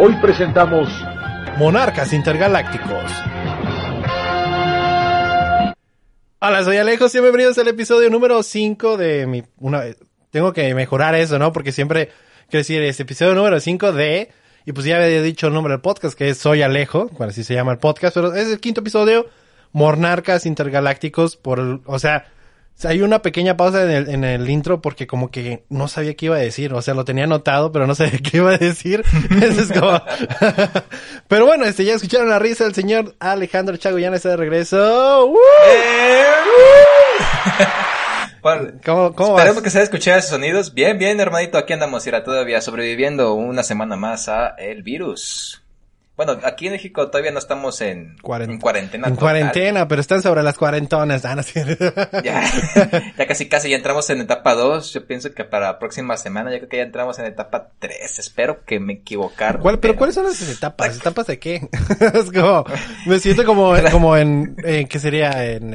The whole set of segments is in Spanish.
Hoy presentamos Monarcas Intergalácticos. Hola, soy Alejo y bienvenidos al episodio número 5 de mi... tengo que mejorar eso, ¿no? Porque siempre... Quiero decir, este episodio número 5 de... Y pues ya había dicho el nombre del podcast, que es Soy Alejo. Bueno, así se llama el podcast, pero es el quinto episodio. Monarcas Intergalácticos o sea... Hay una pequeña pausa en el intro porque como que no sabía qué iba a decir. O sea, lo tenía anotado, pero no sabía qué iba a decir. Eso es como... Pero bueno, ya escucharon la risa del señor Alejandro Chagollán. Está de regreso. ¡Woo! Bueno, ¿Cómo vas? Esperemos que se haya escuchado esos sonidos. Bien, bien, hermanito. Aquí andamos, Ira, todavía sobreviviendo una semana más a el virus. Bueno, aquí en México todavía no estamos en cuarentena, pero están sobre las cuarentonas. Ah, no, sí. Ya casi ya entramos en etapa 2. Yo pienso que para la próxima semana, yo creo que ya entramos en etapa 3. Espero que me equivocara. ¿Pero cuáles son las etapas? ¿Etapas de qué? Es como, me siento como en ¿qué sería? En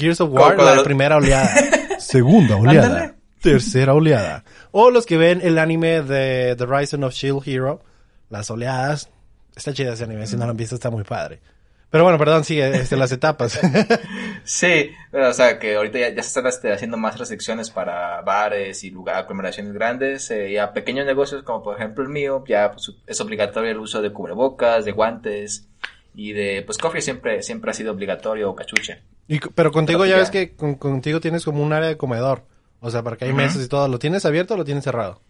Gears of War, la primera oleada. Segunda oleada. Ándale. Tercera oleada. O los que ven el anime de The Rising of Shield Hero, las oleadas. Está chida ese anime, si no lo han visto está muy padre. Pero bueno, perdón, sigue las etapas. Sí, pero, o sea, que ahorita ya se están haciendo más restricciones para bares y aglomeraciones grandes. Y a pequeños negocios, como por ejemplo el mío, ya pues, es obligatorio el uso de cubrebocas, de guantes y de... Pues coffee siempre ha sido obligatorio, o cachucha. Pero contigo ya ves que contigo tienes como un área de comedor. O sea, para que hay mesas y todo. ¿Lo tienes abierto o lo tienes cerrado?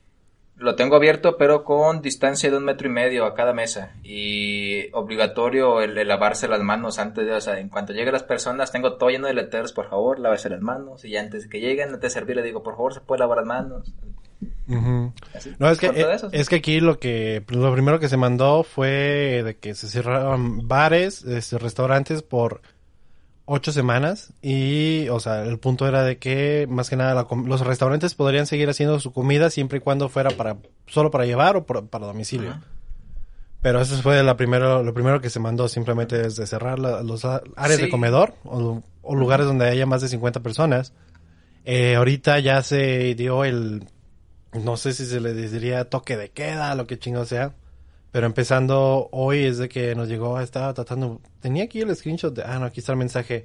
Lo tengo abierto, pero con distancia de 1,5 metros a cada mesa. Y obligatorio el lavarse las manos antes de... O sea, en cuanto lleguen las personas, tengo todo lleno de letreros, por favor, lávese las manos. Y antes de que lleguen, antes de servir, le digo, por favor, ¿se puede lavar las manos? Uh-huh. No, es que aquí lo primero que se mandó fue de que se cerraron bares, restaurantes por 8 semanas. Y, o sea, el punto era de que, más que nada, los restaurantes podrían seguir haciendo su comida siempre y cuando fuera solo para llevar o para domicilio. Uh-huh. Pero eso fue lo primero que se mandó, simplemente es de cerrar los áreas de comedor o lugares donde haya más de 50 personas. Ahorita ya se dio no sé si se le diría toque de queda, lo que chingo sea. Pero empezando hoy es de que nos llegó, estaba tratando... Tenía aquí el screenshot de... Ah, no, aquí está el mensaje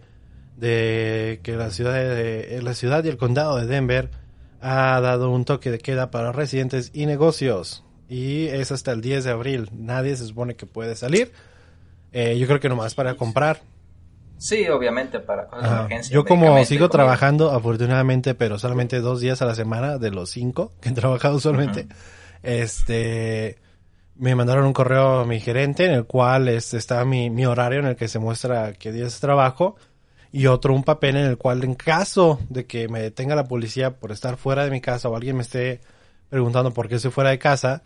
de que la ciudad y el condado de Denver ha dado un toque de queda para residentes y negocios. Y es hasta el 10 de abril. Nadie se supone que puede salir. Yo creo que nomás para comprar. Sí, obviamente, para cosas de emergencia. Yo como sigo trabajando, afortunadamente, pero solamente 2 días a la semana de los 5 que he trabajado solamente. Uh-huh. Me mandaron un correo a mi gerente en el cual está mi horario en el que se muestra qué días trabajo y un papel en el cual en caso de que me detenga la policía por estar fuera de mi casa o alguien me esté preguntando por qué estoy fuera de casa,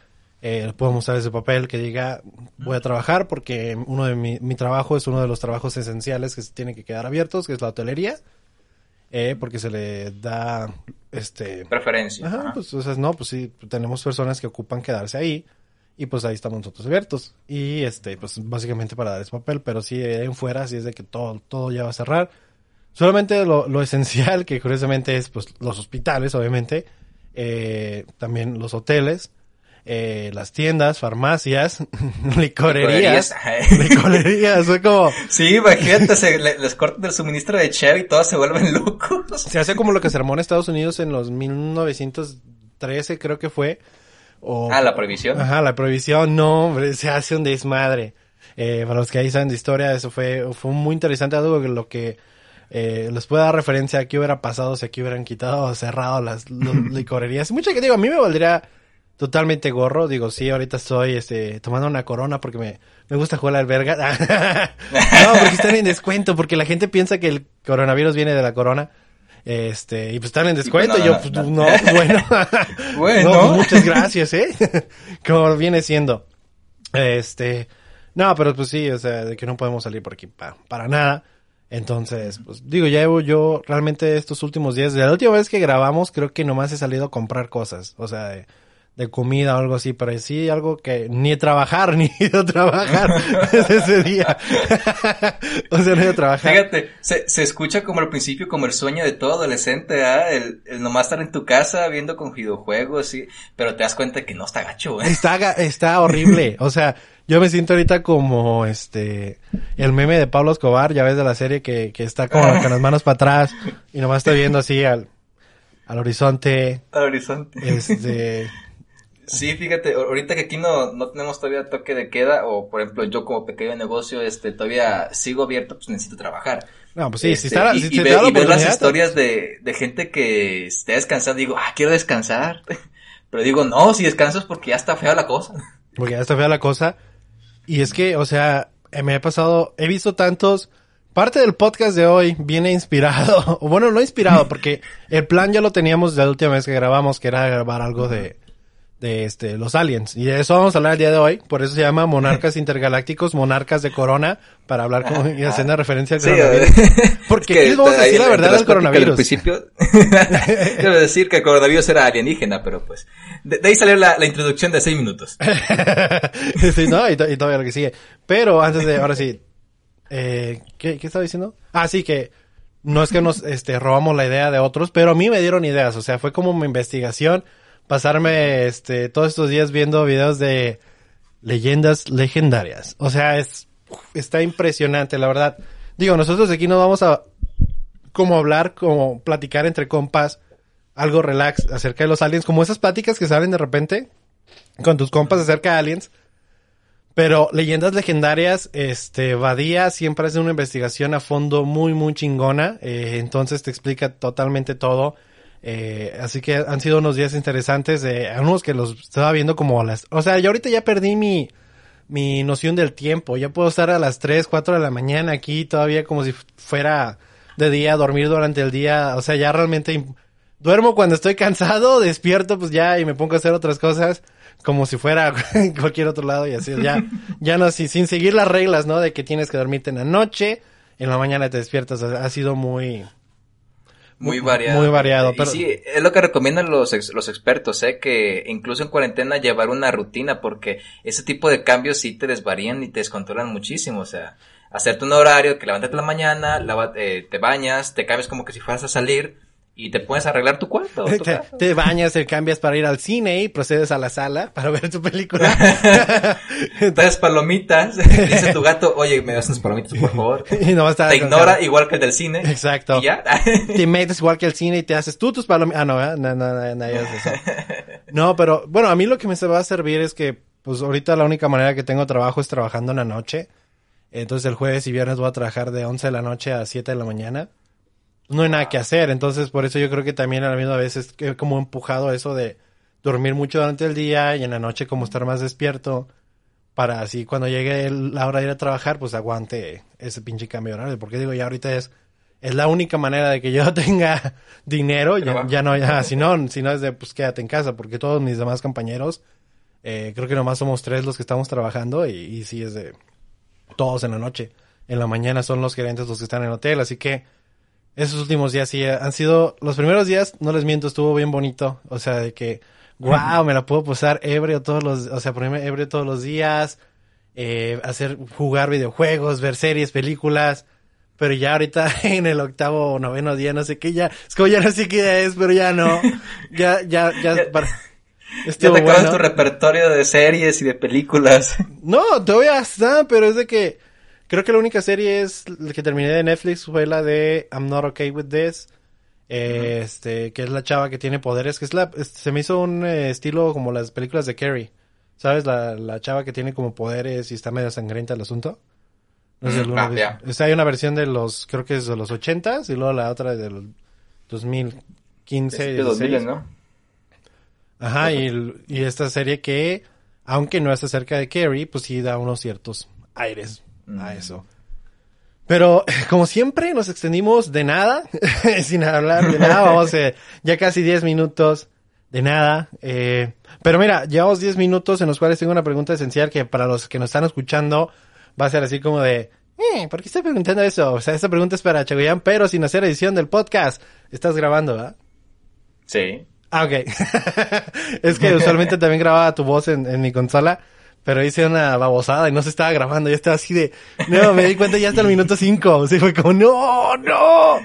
puedo mostrar ese papel que diga voy a trabajar porque mi trabajo es uno de los trabajos esenciales que se tienen que quedar abiertos, que es la hotelería. Porque se le da preferencia. Ajá, pues, o sea, no, pues sí, tenemos personas que ocupan quedarse ahí. Y pues ahí estamos nosotros abiertos. Y pues básicamente para dar ese papel. Pero sí, ahí fuera, sí es de que todo ya va a cerrar. Solamente lo esencial, que curiosamente es pues los hospitales, obviamente. También los hoteles. Las tiendas, farmacias, licorerías, fue como... Sí, imagínate, les cortan el suministro de cheve y todos se vuelven locos. Se hace como lo que se armó en Estados Unidos en los 1913, creo que fue. La prohibición. Ajá, la prohibición, no, hombre, se hace un desmadre. Para los que ahí saben de historia, eso fue muy interesante, algo que lo que les puede dar referencia a qué hubiera pasado si aquí hubieran quitado o cerrado las licorerías. Mucha gente, digo, a mí me valdría totalmente gorro, digo, sí, ahorita estoy tomando una Corona porque me gusta jugar a la alberga. No, porque están en descuento, porque la gente piensa que el coronavirus viene de la Corona. Y pues están en descuento, no. Bueno. No, muchas gracias, como viene siendo. No, pero pues sí, o sea, de que no podemos salir por aquí para nada. Entonces, pues digo, ya llevo yo realmente estos últimos días, la última vez que grabamos creo que nomás he salido a comprar cosas, o sea, de comida o algo así, pero sí algo que ni trabajar, ni he ido a trabajar desde ese día. O sea, no he ido a trabajar. Fíjate, se escucha como al principio, como el sueño de todo adolescente, ¿eh? El nomás estar en tu casa viendo con videojuegos, sí, pero te das cuenta de que no está gacho, ¿eh? Está horrible. O sea, yo me siento ahorita como el meme de Pablo Escobar, ya ves, de la serie que está como con las manos para atrás y nomás está viendo así al horizonte. Al horizonte. Sí, fíjate, ahorita que aquí no tenemos todavía toque de queda, o por ejemplo, yo como pequeño negocio, todavía sigo abierto, pues necesito trabajar. No, pues sí, y ver las historias de gente que está descansando, digo, quiero descansar, pero digo, no, si descansas porque ya está fea la cosa. Porque ya está fea la cosa, y es que, o sea, he visto tantos... Parte del podcast de hoy viene inspirado, o bueno, no inspirado, porque el plan ya lo teníamos de la última vez que grabamos, que era grabar algo de los aliens. Y de eso vamos a hablar el día de hoy. Por eso se llama Monarcas Intergalácticos, Monarcas de Corona, para hablar y haciendo referencia al coronavirus. Porque es que aquí vamos a decir la verdad del coronavirus. Al principio, quiero decir que el coronavirus era alienígena, pero pues... De ahí salió la introducción de 6 minutos. Sí, no, y todavía lo que sigue. Pero antes de... Ahora sí. ¿Qué estaba diciendo? Sí, que... No es que nos robamos la idea de otros, pero a mí me dieron ideas. O sea, fue como mi investigación... Pasarme todos estos días viendo videos de leyendas legendarias. O sea, está impresionante, la verdad. Digo, nosotros aquí no vamos a platicar entre compas, algo relax acerca de los aliens, como esas pláticas que salen de repente con tus compas acerca de aliens. Pero leyendas legendarias, Badía siempre hace una investigación a fondo muy, muy chingona. Entonces te explica totalmente todo. Así que han sido unos días interesantes, algunos que los estaba viendo como o sea, yo ahorita ya perdí mi noción del tiempo, ya puedo estar a las 3, 4 de la mañana aquí todavía como si fuera de día, dormir durante el día, o sea, ya realmente duermo cuando estoy cansado, despierto pues ya y me pongo a hacer otras cosas como si fuera en cualquier otro lado y así, ya no, así, sin seguir las reglas, ¿no? De que tienes que dormirte en la noche, en la mañana te despiertas, ha sido muy variado. Muy variado, pero... Sí, es lo que recomiendan los expertos, que incluso en cuarentena llevar una rutina, porque ese tipo de cambios sí te desvarían y te descontrolan muchísimo, o sea, hacerte un horario, que levántate en la mañana, te bañas, te cambias como que si fueras a salir y te puedes arreglar tu cuarto. Te bañas, te cambias para ir al cine y procedes a la sala para ver tu película. Traes palomitas, dice tu gato, oye, me das unas palomitas, por favor. Y no vas a te ignora igual que el del cine. Exacto. ¿Y ya? Te metes igual que el cine y te haces tú tus palomitas. No, eso. No, pero bueno, a mí lo que me va a servir es que, pues ahorita la única manera que tengo trabajo es trabajando en la noche. Entonces el jueves y viernes voy a trabajar de 11 de la noche a 7 de la mañana. No hay nada que hacer, entonces por eso yo creo que también a la misma vez es como empujado eso de dormir mucho durante el día y en la noche como estar más despierto para así cuando llegue la hora de ir a trabajar, pues aguante ese pinche cambio de horario, porque digo, ya ahorita es la única manera de que yo tenga dinero, si no es de pues quédate en casa, porque todos mis demás compañeros, creo que nomás somos 3 los que estamos trabajando y sí es de todos en la noche, en la mañana son los gerentes los que están en el hotel, así que esos últimos días sí han sido... Los primeros días, no les miento, estuvo bien bonito. O sea, de que... ¡Wow! Me la puedo pasar ebrio todos los... O sea, ponerme ebrio todos los días. Jugar videojuegos, ver series, películas. Pero ya ahorita en el 8º o 9º día, no sé qué ya... Es como ya no sé qué día es, pero ya no. Ya... Ya te acabas tu repertorio de series y de películas. No, todavía está, pero es de que... Creo que la única serie la que terminé de Netflix fue la de I'm Not Okay With This, que es la chava que tiene poderes, que es se me hizo un estilo como las películas de Carrie, ¿sabes? La chava que tiene como poderes y está medio sangrienta el asunto. No sé, hay una versión de creo que es de los 80s y luego la otra de los 2015. Es de 2000, ¿no? Ajá, y esta serie que, aunque no es acerca de Carrie, pues sí da unos ciertos aires. Eso. Pero, como siempre, nos extendimos de nada, sin hablar de nada, vamos ya casi 10 minutos de nada. Pero mira, llevamos 10 minutos en los cuales tengo una pregunta esencial que para los que nos están escuchando va a ser así como de, ¿por qué estás preguntando eso? O sea, esta pregunta es para Chagollán, pero sin hacer edición del podcast. Estás grabando, ¿verdad? Sí. Ah, ok. Es que usualmente también grababa tu voz en mi consola, pero hice una babosada y no se estaba grabando. Yo estaba así de... No, me di cuenta ya hasta el minuto 5. O sea, fue como, ¡no!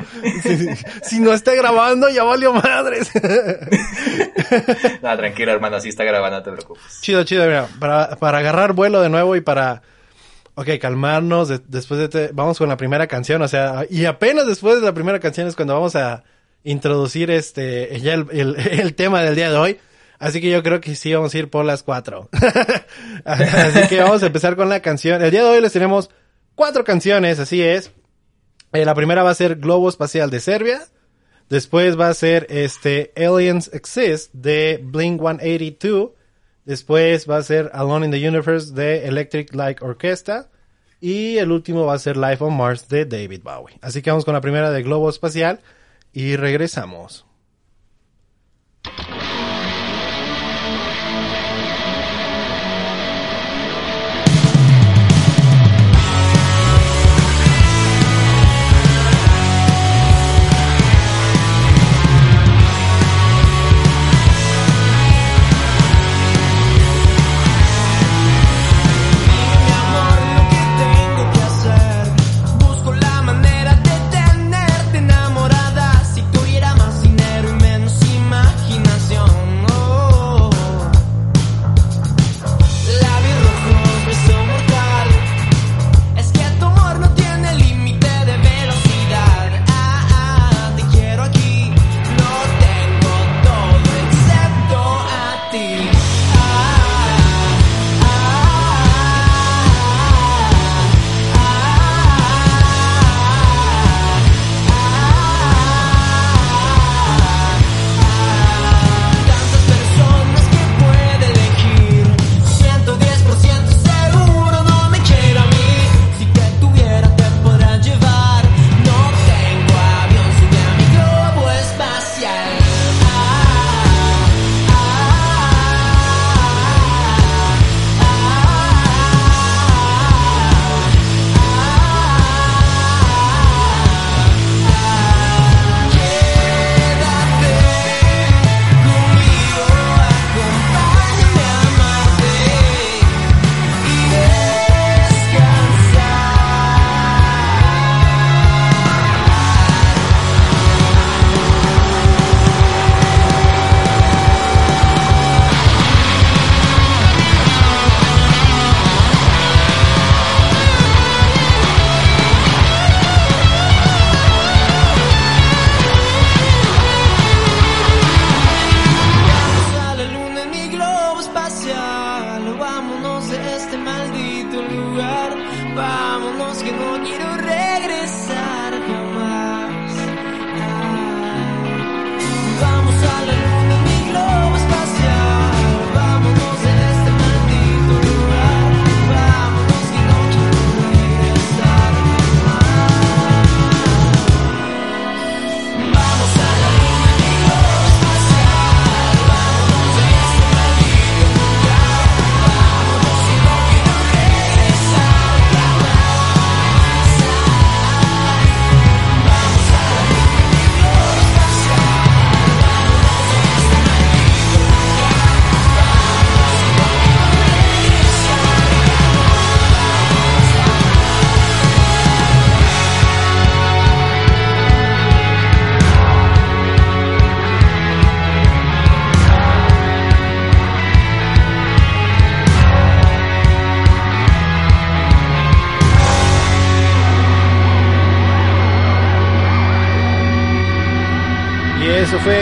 Si no está grabando, ya valió madres. No, tranquilo, hermano. Sí está grabando, no te preocupes. Chido. Mira, para agarrar vuelo de nuevo y para... Ok, calmarnos. Vamos con la primera canción. O sea, y apenas después de la primera canción es cuando vamos a introducir ya el tema del día de hoy. Así que yo creo que sí vamos a ir por las 4. Así que vamos a empezar con la canción. El día de hoy les tenemos 4 canciones, así es. La primera va a ser Globo Espacial de Serbia. Después va a ser Aliens Exist de Blink-182. Después va a ser Alone In The Universe de Electric Light Orchestra. Y el último va a ser Life On Mars de David Bowie. Así que vamos con la primera de Globo Espacial y regresamos.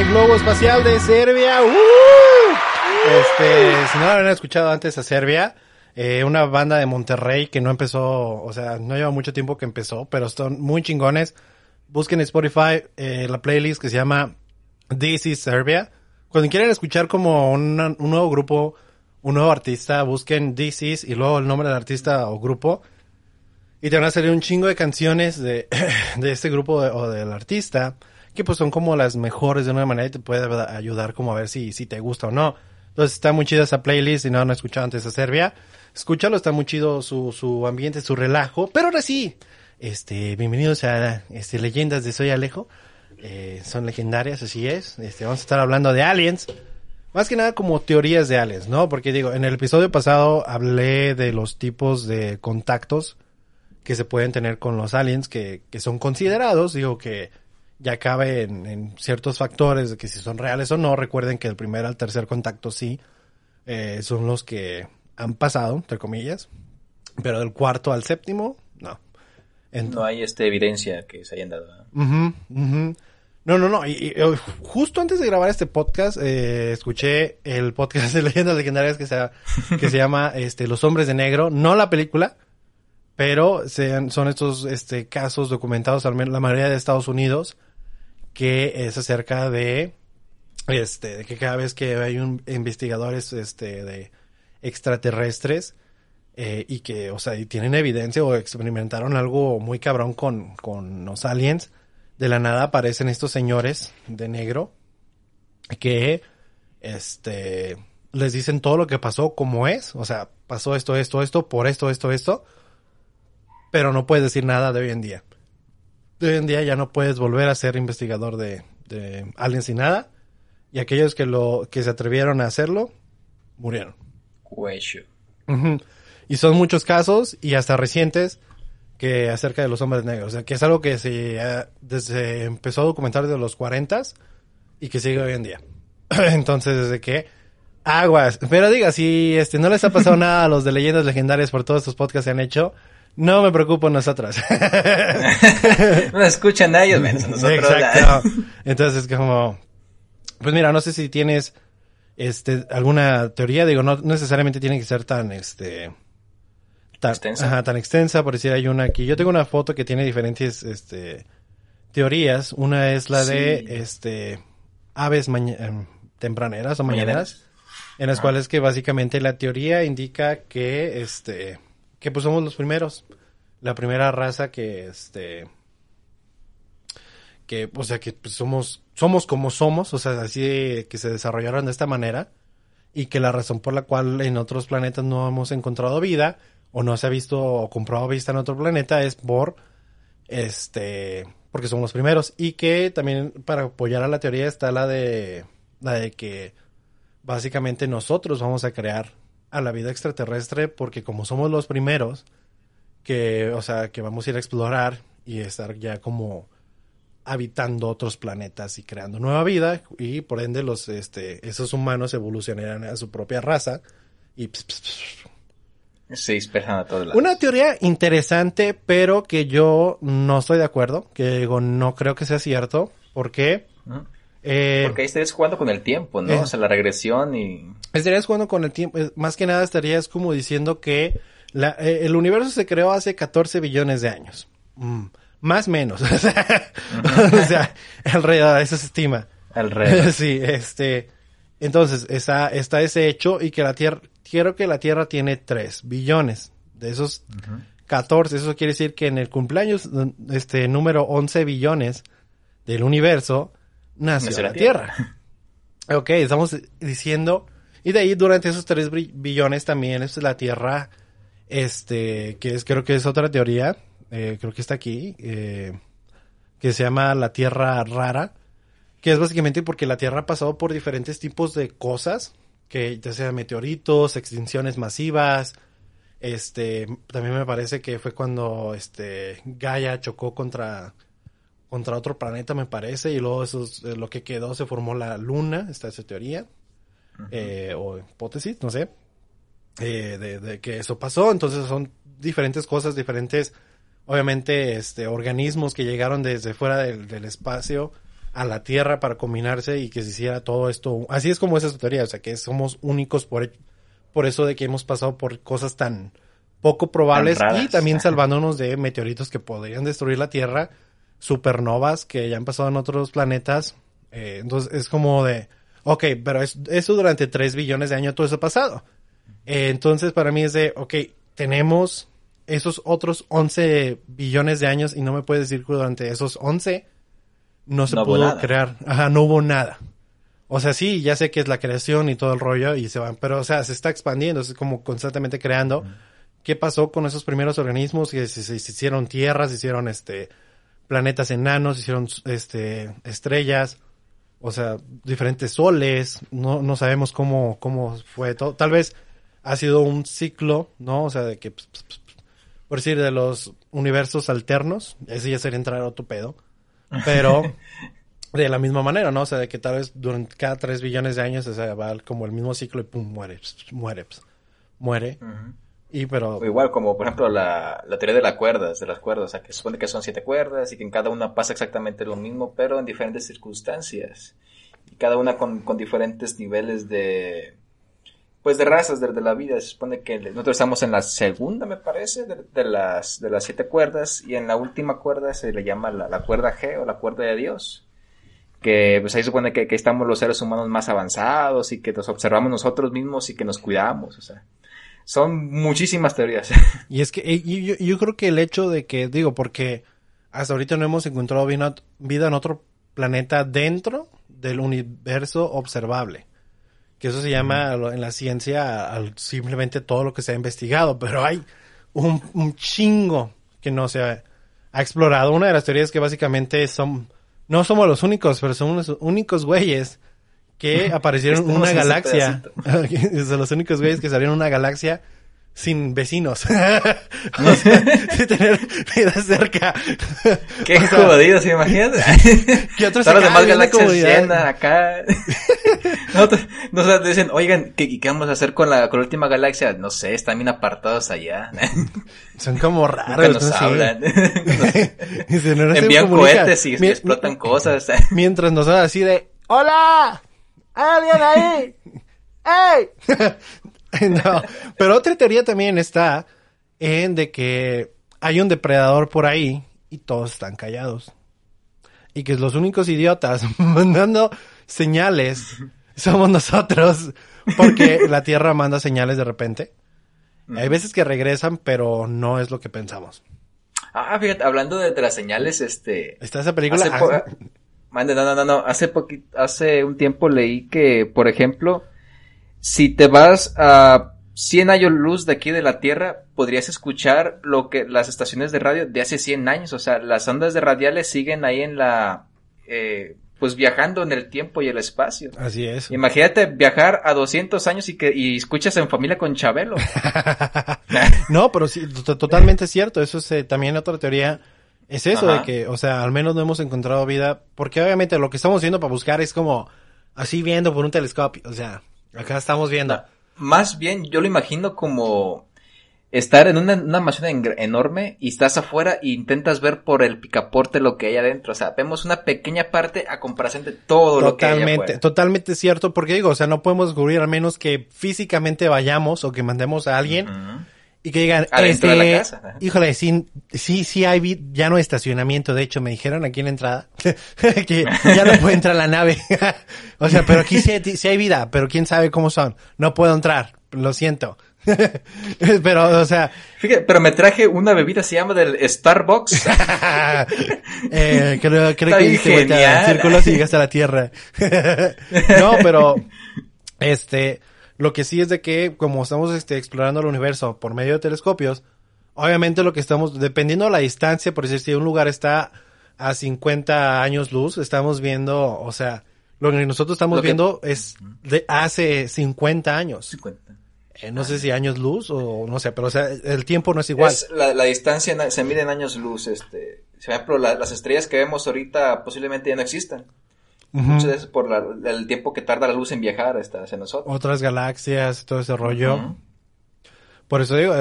Globo Espacial de Serbia. Si no lo habían escuchado antes a Serbia, una banda de Monterrey que no empezó, o sea, no lleva mucho tiempo que empezó, pero son muy chingones. Busquen en Spotify la playlist que se llama This is Serbia. Cuando quieran escuchar como un nuevo grupo, un nuevo artista, busquen This is y luego el nombre del artista o grupo. Y te van a salir un chingo de canciones de este grupo o del artista, que pues son como las mejores de una manera y te puede ayudar como a ver si te gusta o no. Entonces está muy chida esa playlist. Si no he escuchado antes a Serbia, escúchalo, está muy chido su ambiente, su relajo. Pero ahora sí, bienvenidos a Leyendas de Soy Alejo. Son legendarias, así es. Vamos a estar hablando de aliens. Más que nada como teorías de aliens, ¿no? Porque digo, en el episodio pasado hablé de los tipos de contactos que se pueden tener con los aliens que son considerados, digo que ya cabe en ciertos factores de que si son reales o no. Recuerden que el primer al tercer contacto sí son los que han pasado, entre comillas, pero del cuarto al séptimo, no. Entonces, no hay evidencia que se hayan dado, ¿no? Uh-huh, uh-huh. No. Y justo antes de grabar este podcast, escuché el podcast de Leyendas Legendarias que se llama Los Hombres de Negro. No la película, pero son estos casos documentados, al menos la mayoría de Estados Unidos, que es acerca de que cada vez que hay investigadores de extraterrestres y que, o sea, y tienen evidencia o experimentaron algo muy cabrón con los aliens, de la nada aparecen estos señores de negro que les dicen todo lo que pasó como es. O sea, pasó esto, por esto. Pero no puedes decir nada de hoy en día. De hoy en día ya no puedes volver a ser investigador de aliens y nada. Y aquellos que se atrevieron a hacerlo, murieron. Uh-huh. Y son muchos casos, y hasta recientes, que acerca de los hombres negros. O sea, que es algo que se empezó a documentar desde los 40s y que sigue hoy en día. Entonces, desde que aguas. Pero diga, si no les ha pasado nada a los de Leyendas Legendarias por todos estos podcasts que han hecho, no me preocupo nosotros. No escuchan a ellos menos a nosotros. Exacto. Entonces, como, pues mira, no sé si tienes alguna teoría. Digo, no necesariamente tiene que ser tan extensa. Ajá, tan extensa, por decir, hay una aquí. Yo tengo una foto que tiene diferentes teorías. Una es la de aves tempraneras o mañaneras, en las cuales que básicamente la teoría indica que que pues somos los primeros, la primera raza que o sea que pues, somos como somos, o sea, así que se desarrollaron de esta manera, y que la razón por la cual en otros planetas no hemos encontrado vida o no se ha visto o comprobado vista en otro planeta es por porque somos los primeros. Y que también para apoyar a la teoría está la de que básicamente nosotros vamos a crear a la vida extraterrestre, porque como somos los primeros que, o sea, que vamos a ir a explorar y estar ya como habitando otros planetas y creando nueva vida, y por ende los esos humanos evolucionarán a su propia raza y se dispersan a todos lados. Una teoría interesante, pero que yo no estoy de acuerdo, que digo, no creo que sea cierto, porque porque ahí estarías jugando con el tiempo, ¿no? O sea, la regresión y estarías jugando con el tiempo, más que nada estarías como diciendo que el universo se creó hace 14 billones de años. Más menos, o sea, uh-huh. O sea, alrededor, eso se estima. Alrededor. Sí, entonces, está ese hecho, y que la Tierra, quiero que la Tierra tiene 3 billones, de esos 14, eso quiere decir que en el cumpleaños, número 11 billones del universo, nació la Tierra. Ok, estamos diciendo, y de ahí durante esos 3 billones también, es la Tierra, que es, creo que es otra teoría. Creo que está aquí, que se llama la Tierra Rara, que es básicamente porque la Tierra ha pasado por diferentes tipos de cosas, que ya sea meteoritos, extinciones masivas, también me parece que fue cuando Gaia chocó contra otro planeta, me parece, y luego eso es lo que quedó, se formó la Luna, está esa teoría, o hipótesis, no sé, de que eso pasó. Entonces son diferentes cosas, diferentes, obviamente, organismos que llegaron desde fuera del espacio a la Tierra para combinarse y que se hiciera todo esto. Así es como es esa teoría, o sea, que somos únicos por eso de que hemos pasado por cosas tan poco probables, tan, y también salvándonos de meteoritos que podrían destruir la Tierra, supernovas que ya han pasado en otros planetas. Entonces es como de, ok, pero eso durante 3 billones de años todo eso ha pasado. Entonces para mí es de, ok, tenemos esos otros 11 billones de años, y no me puedes decir que durante esos 11 no pudo crear. Ajá, no hubo nada. O sea, sí, ya sé que es la creación y todo el rollo y se van, pero o sea, se está expandiendo, es como constantemente creando. ¿Qué pasó con esos primeros organismos que se hicieron tierras, se hicieron planetas enanos, hicieron estrellas, o sea, diferentes soles, no sabemos cómo fue todo. Tal vez ha sido un ciclo, ¿no? O sea, de que, por decir, de los universos alternos, ese ya sería entrar a otro pedo, pero de la misma manera, ¿no? O sea, de que tal vez durante cada 3 billones de años, o sea, va como el mismo ciclo y pum, muere. Uh-huh. Y pero... igual, como por ejemplo la teoría de las cuerdas, o sea, que supone que son 7 cuerdas y que en cada una pasa exactamente lo mismo, pero en diferentes circunstancias. Y cada una con diferentes niveles de... pues de razas de la vida. Se supone que nosotros estamos en la segunda, me parece, de las 7 cuerdas, y en la última cuerda se le llama la cuerda G o la cuerda de Dios. Que pues ahí supone que estamos los seres humanos más avanzados y que nos observamos nosotros mismos y que nos cuidamos, o sea. Son muchísimas teorías. Y es que yo creo que el hecho de que, digo, porque hasta ahorita no hemos encontrado vida en otro planeta dentro del universo observable. Que eso se llama en la ciencia simplemente todo lo que se ha investigado. Pero hay un chingo que no se ha explorado. Una de las teorías que básicamente no somos los únicos, pero somos los únicos güeyes que aparecieron en una galaxia. Son los únicos güeyes que salieron en una galaxia sin vecinos. O sea, sin tener vida cerca. Qué jodido, ¿se imaginan? Que otros todas las demás galaxias llenas acá. Nosotros dicen, oigan, ¿qué vamos a hacer con la última galaxia? No sé, están bien apartados allá. Son como raros. Nunca nos hablan. No envían cohetes y explotan cosas. Mientras nos hablan así de, ¡hola! ¡Alguien ahí! ¡Ey! No, pero otra teoría también está en de que hay un depredador por ahí y todos están callados. Y que los únicos idiotas mandando señales somos nosotros, porque la Tierra manda señales de repente. Hay veces que regresan, pero no es lo que pensamos. Ah, fíjate, hablando de las señales, ¿está esa película? No. Hace un tiempo leí que, por ejemplo, si te vas a 100 años luz de aquí de la Tierra, podrías escuchar lo que las estaciones de radio de hace 100 años, o sea, las ondas de radiales siguen ahí en pues viajando en el tiempo y el espacio. Así es. Imagínate viajar a 200 años y escuchas En Familia con Chabelo. No, pero sí, totalmente cierto. Eso es también otra teoría. Es eso. Ajá. De que, o sea, al menos no hemos encontrado vida, porque obviamente lo que estamos haciendo para buscar es como así viendo por un telescopio, o sea, acá estamos viendo. Más bien, yo lo imagino como estar en una mansión enorme y estás afuera e intentas ver por el picaporte lo que hay adentro, o sea, vemos una pequeña parte a comparación de todo lo que hay afuera. Totalmente cierto, porque digo, o sea, no podemos descubrir al menos que físicamente vayamos o que mandemos a alguien. Uh-huh. Y que digan, adentro de la casa. Híjole, sí hay ya no hay estacionamiento. De hecho, me dijeron aquí en la entrada que ya no puede entrar la nave. O sea, pero aquí sí hay vida, pero quién sabe cómo son. No puedo entrar, lo siento. Pero, o sea... Fíjate, pero me traje una bebida, se llama del Starbucks. Creo que te vuelta al círculo si llegaste a la Tierra. No, pero... Lo que sí es de que, como estamos explorando el universo por medio de telescopios, obviamente lo que estamos, dependiendo de la distancia, por decir, si un lugar está a 50 años luz, estamos viendo, o sea, lo que nosotros estamos viendo es de hace 50 años. 50. No sé si años luz o no sé, pero o sea, el tiempo no es igual. Es la distancia se mide en años luz, por ejemplo, las estrellas que vemos ahorita posiblemente ya no existan. Uh-huh. Muchas veces por el tiempo que tarda la luz en viajar hacia nosotros. Otras galaxias, todo ese rollo. Uh-huh. Por eso digo,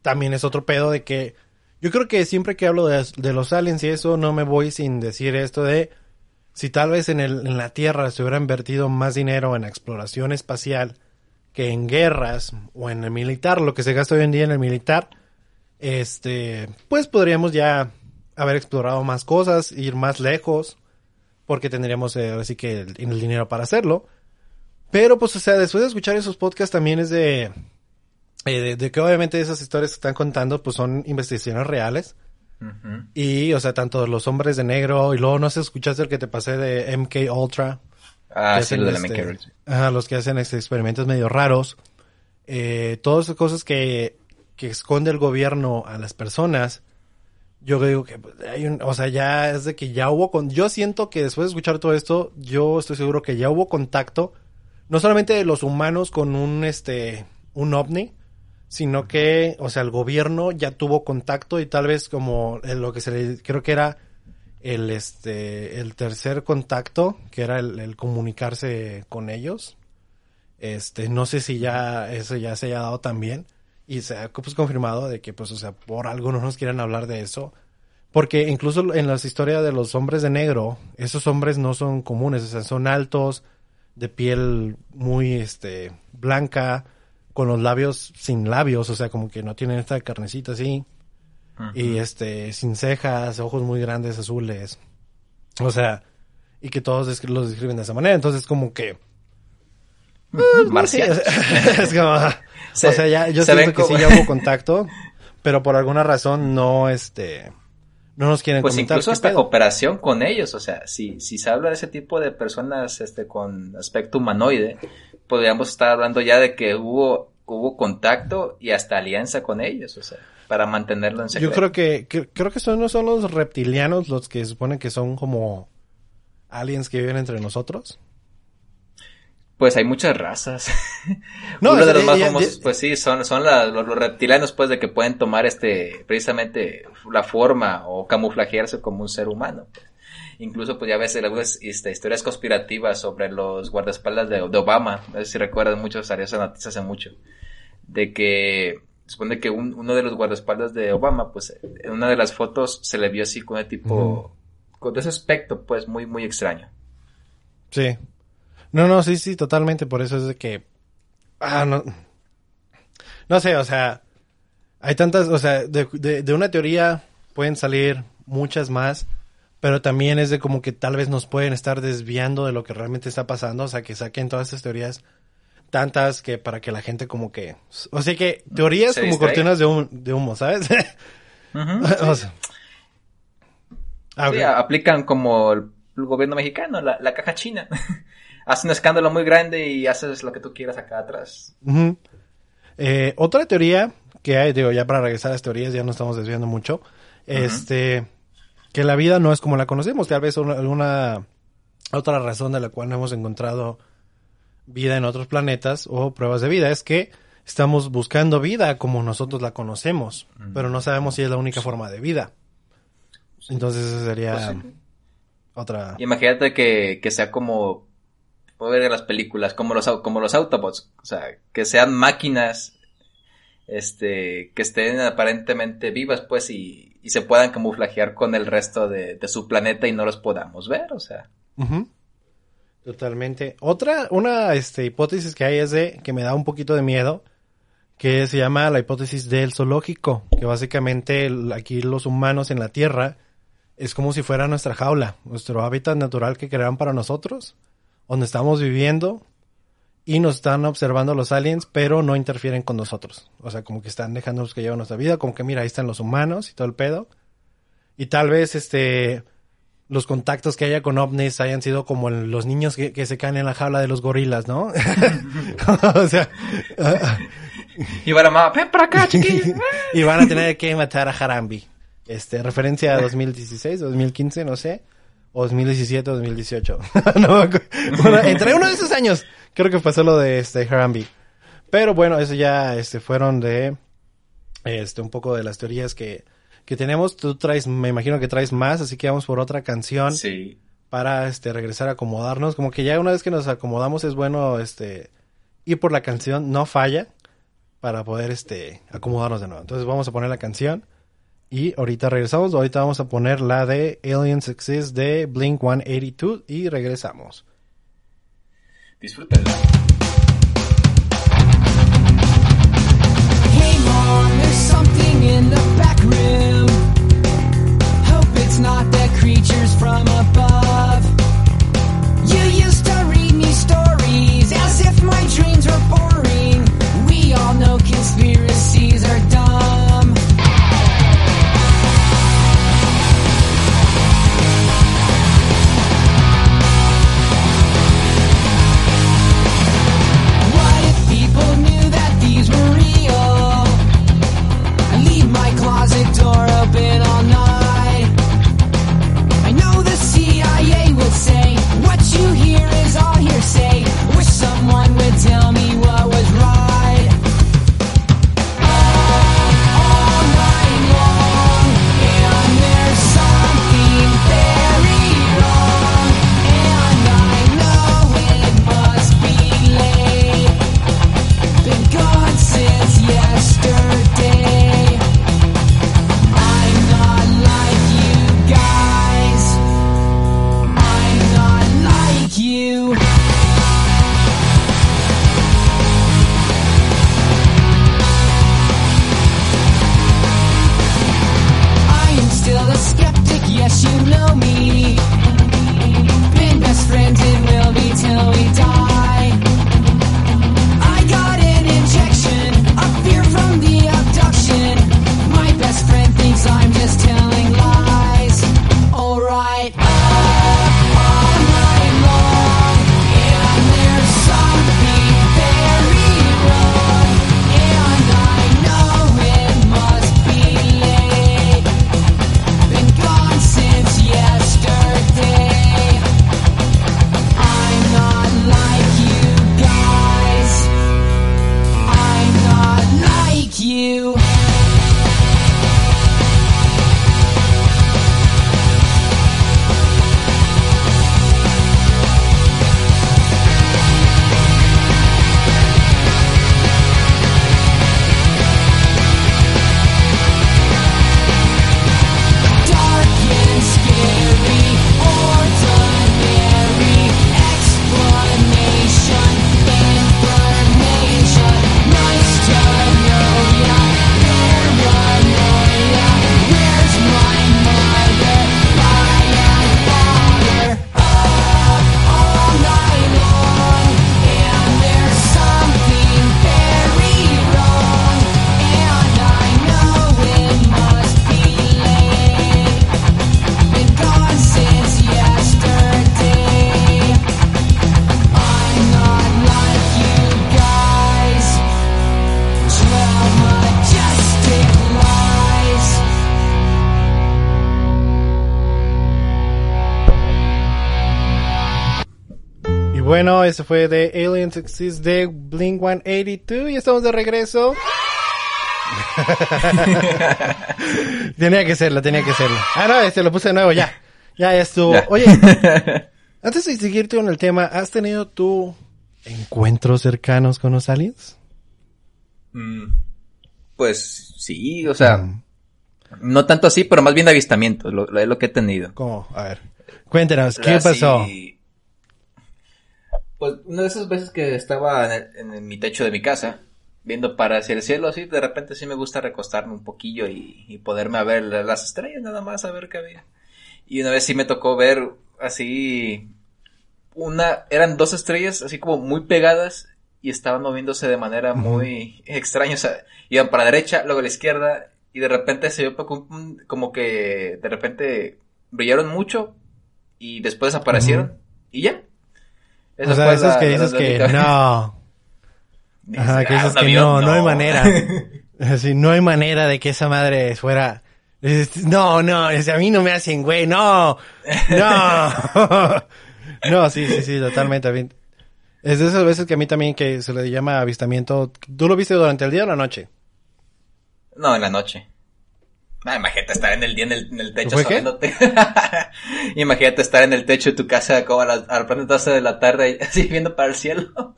también es otro pedo de que... Yo creo que siempre que hablo de los aliens y eso, no me voy sin decir esto de... Si tal vez en la Tierra se hubiera invertido más dinero en exploración espacial que en guerras o en el militar, lo que se gasta hoy en día en el militar, pues podríamos ya haber explorado más cosas, ir más lejos... Porque tendríamos ahora sí que el dinero para hacerlo. Pero pues, o sea, después de escuchar esos podcasts también es de que obviamente esas historias que están contando pues son investigaciones reales. Uh-huh. Y, o sea, tanto los hombres de negro y luego, no sé, escuchaste el que te pasé de MK Ultra. Ah, sí, lo de MK Ultra. Ajá, los que hacen experimentos medio raros. Todas esas cosas que esconde el gobierno a las personas. yo digo que hay un, o sea, ya es de que ya hubo con, yo siento que después de escuchar todo esto, yo estoy seguro que ya hubo contacto, no solamente de los humanos con un ovni, sino que, o sea, el gobierno ya tuvo contacto y tal vez como lo que se le, creo que era el tercer contacto, que era el comunicarse con ellos, no sé si ya eso ya se haya dado también y se ha pues confirmado de que pues, o sea, por algo no nos quieran hablar de eso, porque incluso en las historias de los hombres de negro, esos hombres no son comunes, o sea, son altos, de piel muy blanca, con los labios sin labios, o sea, como que no tienen esta carnecita así. Uh-huh. Y sin cejas, ojos muy grandes, azules. O sea, y que todos los describen de esa manera. Entonces, como que... Marciano. Es como... o sea, ya, yo siento que como... sí, ya hubo contacto. Pero por alguna razón no, no nos quieren pues comentar. Pues incluso hasta pedo. Cooperación con ellos. O sea, si se habla de ese tipo de personas con aspecto humanoide, podríamos estar hablando ya de que hubo contacto y hasta alianza con ellos. O sea, para mantenerlo en secreto. Yo creo que son, no son los reptilianos los que suponen que son como aliens que viven entre nosotros. Pues hay muchas razas. No, uno de los más famosos, pues sí, son los reptilianos, pues, de que pueden tomar precisamente la forma o camuflajearse como un ser humano. Pues. Incluso, pues, ya ves historias conspirativas sobre los guardaespaldas de Obama. No sé si recuerdas mucho, salió esa noticia hace mucho. De que, supone que uno de los guardaespaldas de Obama, pues, en una de las fotos se le vio así con el tipo, uh-huh, con ese aspecto, pues, muy, muy extraño. Sí. No, sí, totalmente, por eso es de que, no sé, o sea, hay tantas, o sea, de una teoría pueden salir muchas más, pero también es de como que tal vez nos pueden estar desviando de lo que realmente está pasando, o sea, que saquen todas estas teorías, tantas que para que la gente como que, o sea, que teorías se como cortinas de humo, ¿sabes? Uh-huh, sí. O sea, okay. Sí, aplican como el gobierno mexicano, la caja china. Haces un escándalo muy grande y haces lo que tú quieras acá atrás. Uh-huh. Otra teoría que hay, digo, ya para regresar a las teorías, ya no estamos desviando mucho. Uh-huh. Que la vida no es como la conocemos. Tal vez alguna otra razón de la cual no hemos encontrado vida en otros planetas o pruebas de vida es que estamos buscando vida como nosotros la conocemos, uh-huh, pero no sabemos si es la única forma de vida. Entonces esa sería otra... Imagínate que sea como... Puedo ver en las películas, como los Autobots, o sea, que sean máquinas, que estén aparentemente vivas, pues, y se puedan camuflajear con el resto de su planeta y no los podamos ver, o sea. Uh-huh. Totalmente. Una hipótesis que hay es que me da un poquito de miedo, que se llama la hipótesis del zoológico, que básicamente aquí los humanos en la Tierra es como si fuera nuestra jaula, nuestro hábitat natural que crearon para nosotros, donde estamos viviendo y nos están observando los aliens, pero no interfieren con nosotros. O sea, como que están dejándonos que lleven nuestra vida, como que mira, ahí están los humanos y todo el pedo. Y tal vez los contactos que haya con ovnis hayan sido como los niños que se caen en la jaula de los gorilas, ¿no? O sea... y van a ven para acá, chiquillos. Y van a tener que matar a Harambe. Referencia a 2016, 2015, no sé. 2017, 2018. No, bueno, entre uno de esos años creo que pasó lo de Harambe. Pero bueno, eso ya fueron de un poco de las teorías que tenemos. Tú traes, me imagino que traes más, así que vamos por otra canción. Sí. Para regresar a acomodarnos, como que ya una vez que nos acomodamos es bueno ir por la canción, no falla, para poder acomodarnos de nuevo. Entonces vamos a poner la canción. Y ahorita regresamos, ahorita vamos a poner la de Aliens Exist de Blink-182 y regresamos. Disfrútenla. Hey mom, there's something in the back room. Hope it's not the creatures from above. You used to read me stories as if my dreams were boring. We all know conspiracies are dumb. bueno, eso fue de Aliens Exist de Blink-182 y estamos de regreso. Tenía que serlo. Ah, no, lo puse de nuevo, ya estuvo. Ya. Oye, antes de seguir tú en el tema, ¿has tenido tú encuentros cercanos con los aliens? Pues sí, o sea, no tanto así, pero más bien avistamientos, lo que he tenido. ¿Cómo? A ver, cuéntanos, ¿qué pasó? Pues una de esas veces que estaba en mi techo de mi casa, viendo para hacia el cielo, así, de repente sí me gusta recostarme un poquillo y poderme a ver las estrellas, nada más, a ver qué había. Y una vez sí me tocó ver, así, eran dos estrellas, así como muy pegadas, y estaban moviéndose de manera muy extraña, o sea, iban para la derecha, luego a la izquierda, y de repente se vio como que, de repente, brillaron mucho, y después desaparecieron, y ya. Eso, o sea, esos que dices que no... Ajá, que dices que no hay manera. Así, no hay manera de que esa madre fuera... No, a mí no me hacen güey, no. No, sí, totalmente. Es de esas veces que a mí también que se le llama avistamiento. ¿Tú lo viste durante el día o en la noche? No, en la noche. Imagínate estar en el día en el techo sonándote. Imagínate estar en el techo de tu casa como a las 12 de la tarde, así viendo para el cielo.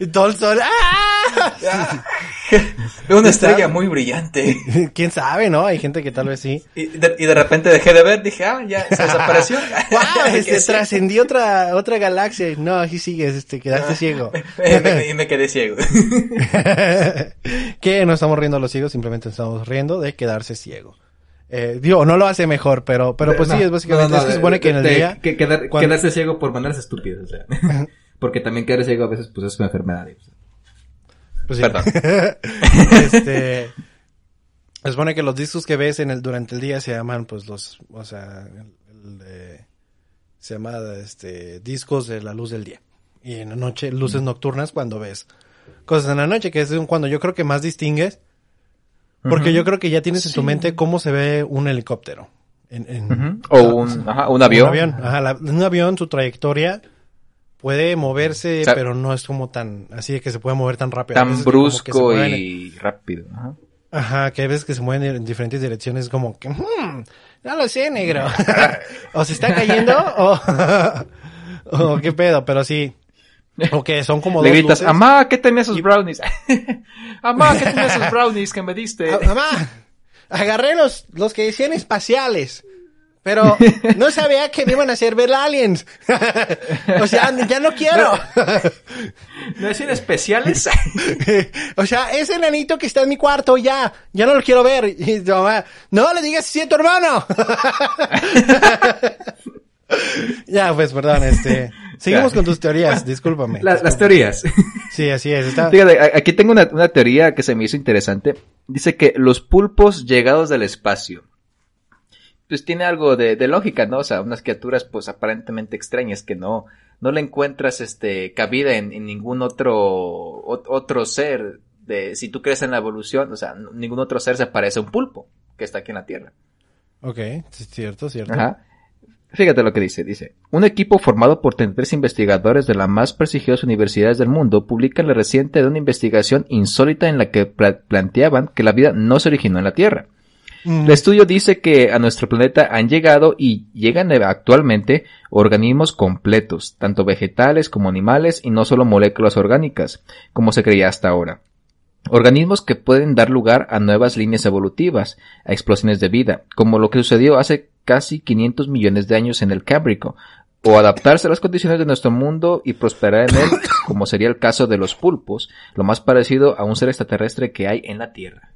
Y todo el sol. ¡Ah! Una estrella muy brillante. ¿Quién sabe, no? Hay gente que tal vez sí. Y de repente dejé de ver, dije, ya se desapareció. ¡Wow! Trascendí otra galaxia. No, aquí sigues, quedaste ciego. Y me quedé ciego. Que no estamos riendo los ciegos, simplemente estamos riendo de quedarse ciego. No lo hace mejor, pero pues no, sí, es básicamente. No, es que se supone que en el día... Quedarse ciego por maneras estúpidas, o sea. Porque también quedarse ciego a veces, pues, es una enfermedad. O sea. Pues sí. Perdón. Se supone que los discos que ves durante el día se llaman, pues, los... O sea, se llama, discos de la luz del día. Y en la noche, luces nocturnas, cuando ves cosas en la noche, que es cuando yo creo que más distingues. Porque yo creo que ya tienes en tu mente cómo se ve un helicóptero. Un avión. Un avión, su trayectoria puede moverse, o sea, pero no es como tan... Así de que se puede mover tan rápido. Tan brusco y rápido. Ajá, que hay veces que se mueven en diferentes direcciones como que... no lo sé, negro. O se está cayendo o qué pedo, pero sí... Okay, son como le dos gritas, luces. Amá, ¿qué tenés esos brownies? Amá, ¿qué tenés esos brownies que me diste? Amá, agarré los que decían espaciales, pero no sabía que me iban a hacer ver aliens. O sea, ya no quiero. ¿No decían especiales? O sea, ese enanito que está en mi cuarto, ya no lo quiero ver. Y tu mamá, no le digas si es tu hermano. Ya, pues, perdón, seguimos con tus teorías, discúlpame. Las teorías. Sí, así es. Fíjate, aquí tengo una teoría que se me hizo interesante. Dice que los pulpos llegados del espacio. Pues tiene algo de lógica, ¿no? O sea, unas criaturas, pues, aparentemente extrañas que no le encuentras, cabida en ningún otro ser. Si tú crees en la evolución, o sea, ningún otro ser se parece a un pulpo que está aquí en la Tierra. Ok, cierto. Ajá. Fíjate lo que dice, un equipo formado por 33 investigadores de las más prestigiosas universidades del mundo publica la reciente de una investigación insólita en la que planteaban que la vida no se originó en la Tierra. El estudio dice que a nuestro planeta han llegado y llegan actualmente organismos completos, tanto vegetales como animales y no solo moléculas orgánicas, como se creía hasta ahora. Organismos que pueden dar lugar a nuevas líneas evolutivas, a explosiones de vida, como lo que sucedió hace casi 500 millones de años en el Cámbrico, o adaptarse a las condiciones de nuestro mundo y prosperar en él, como sería el caso de los pulpos, lo más parecido a un ser extraterrestre que hay en la Tierra.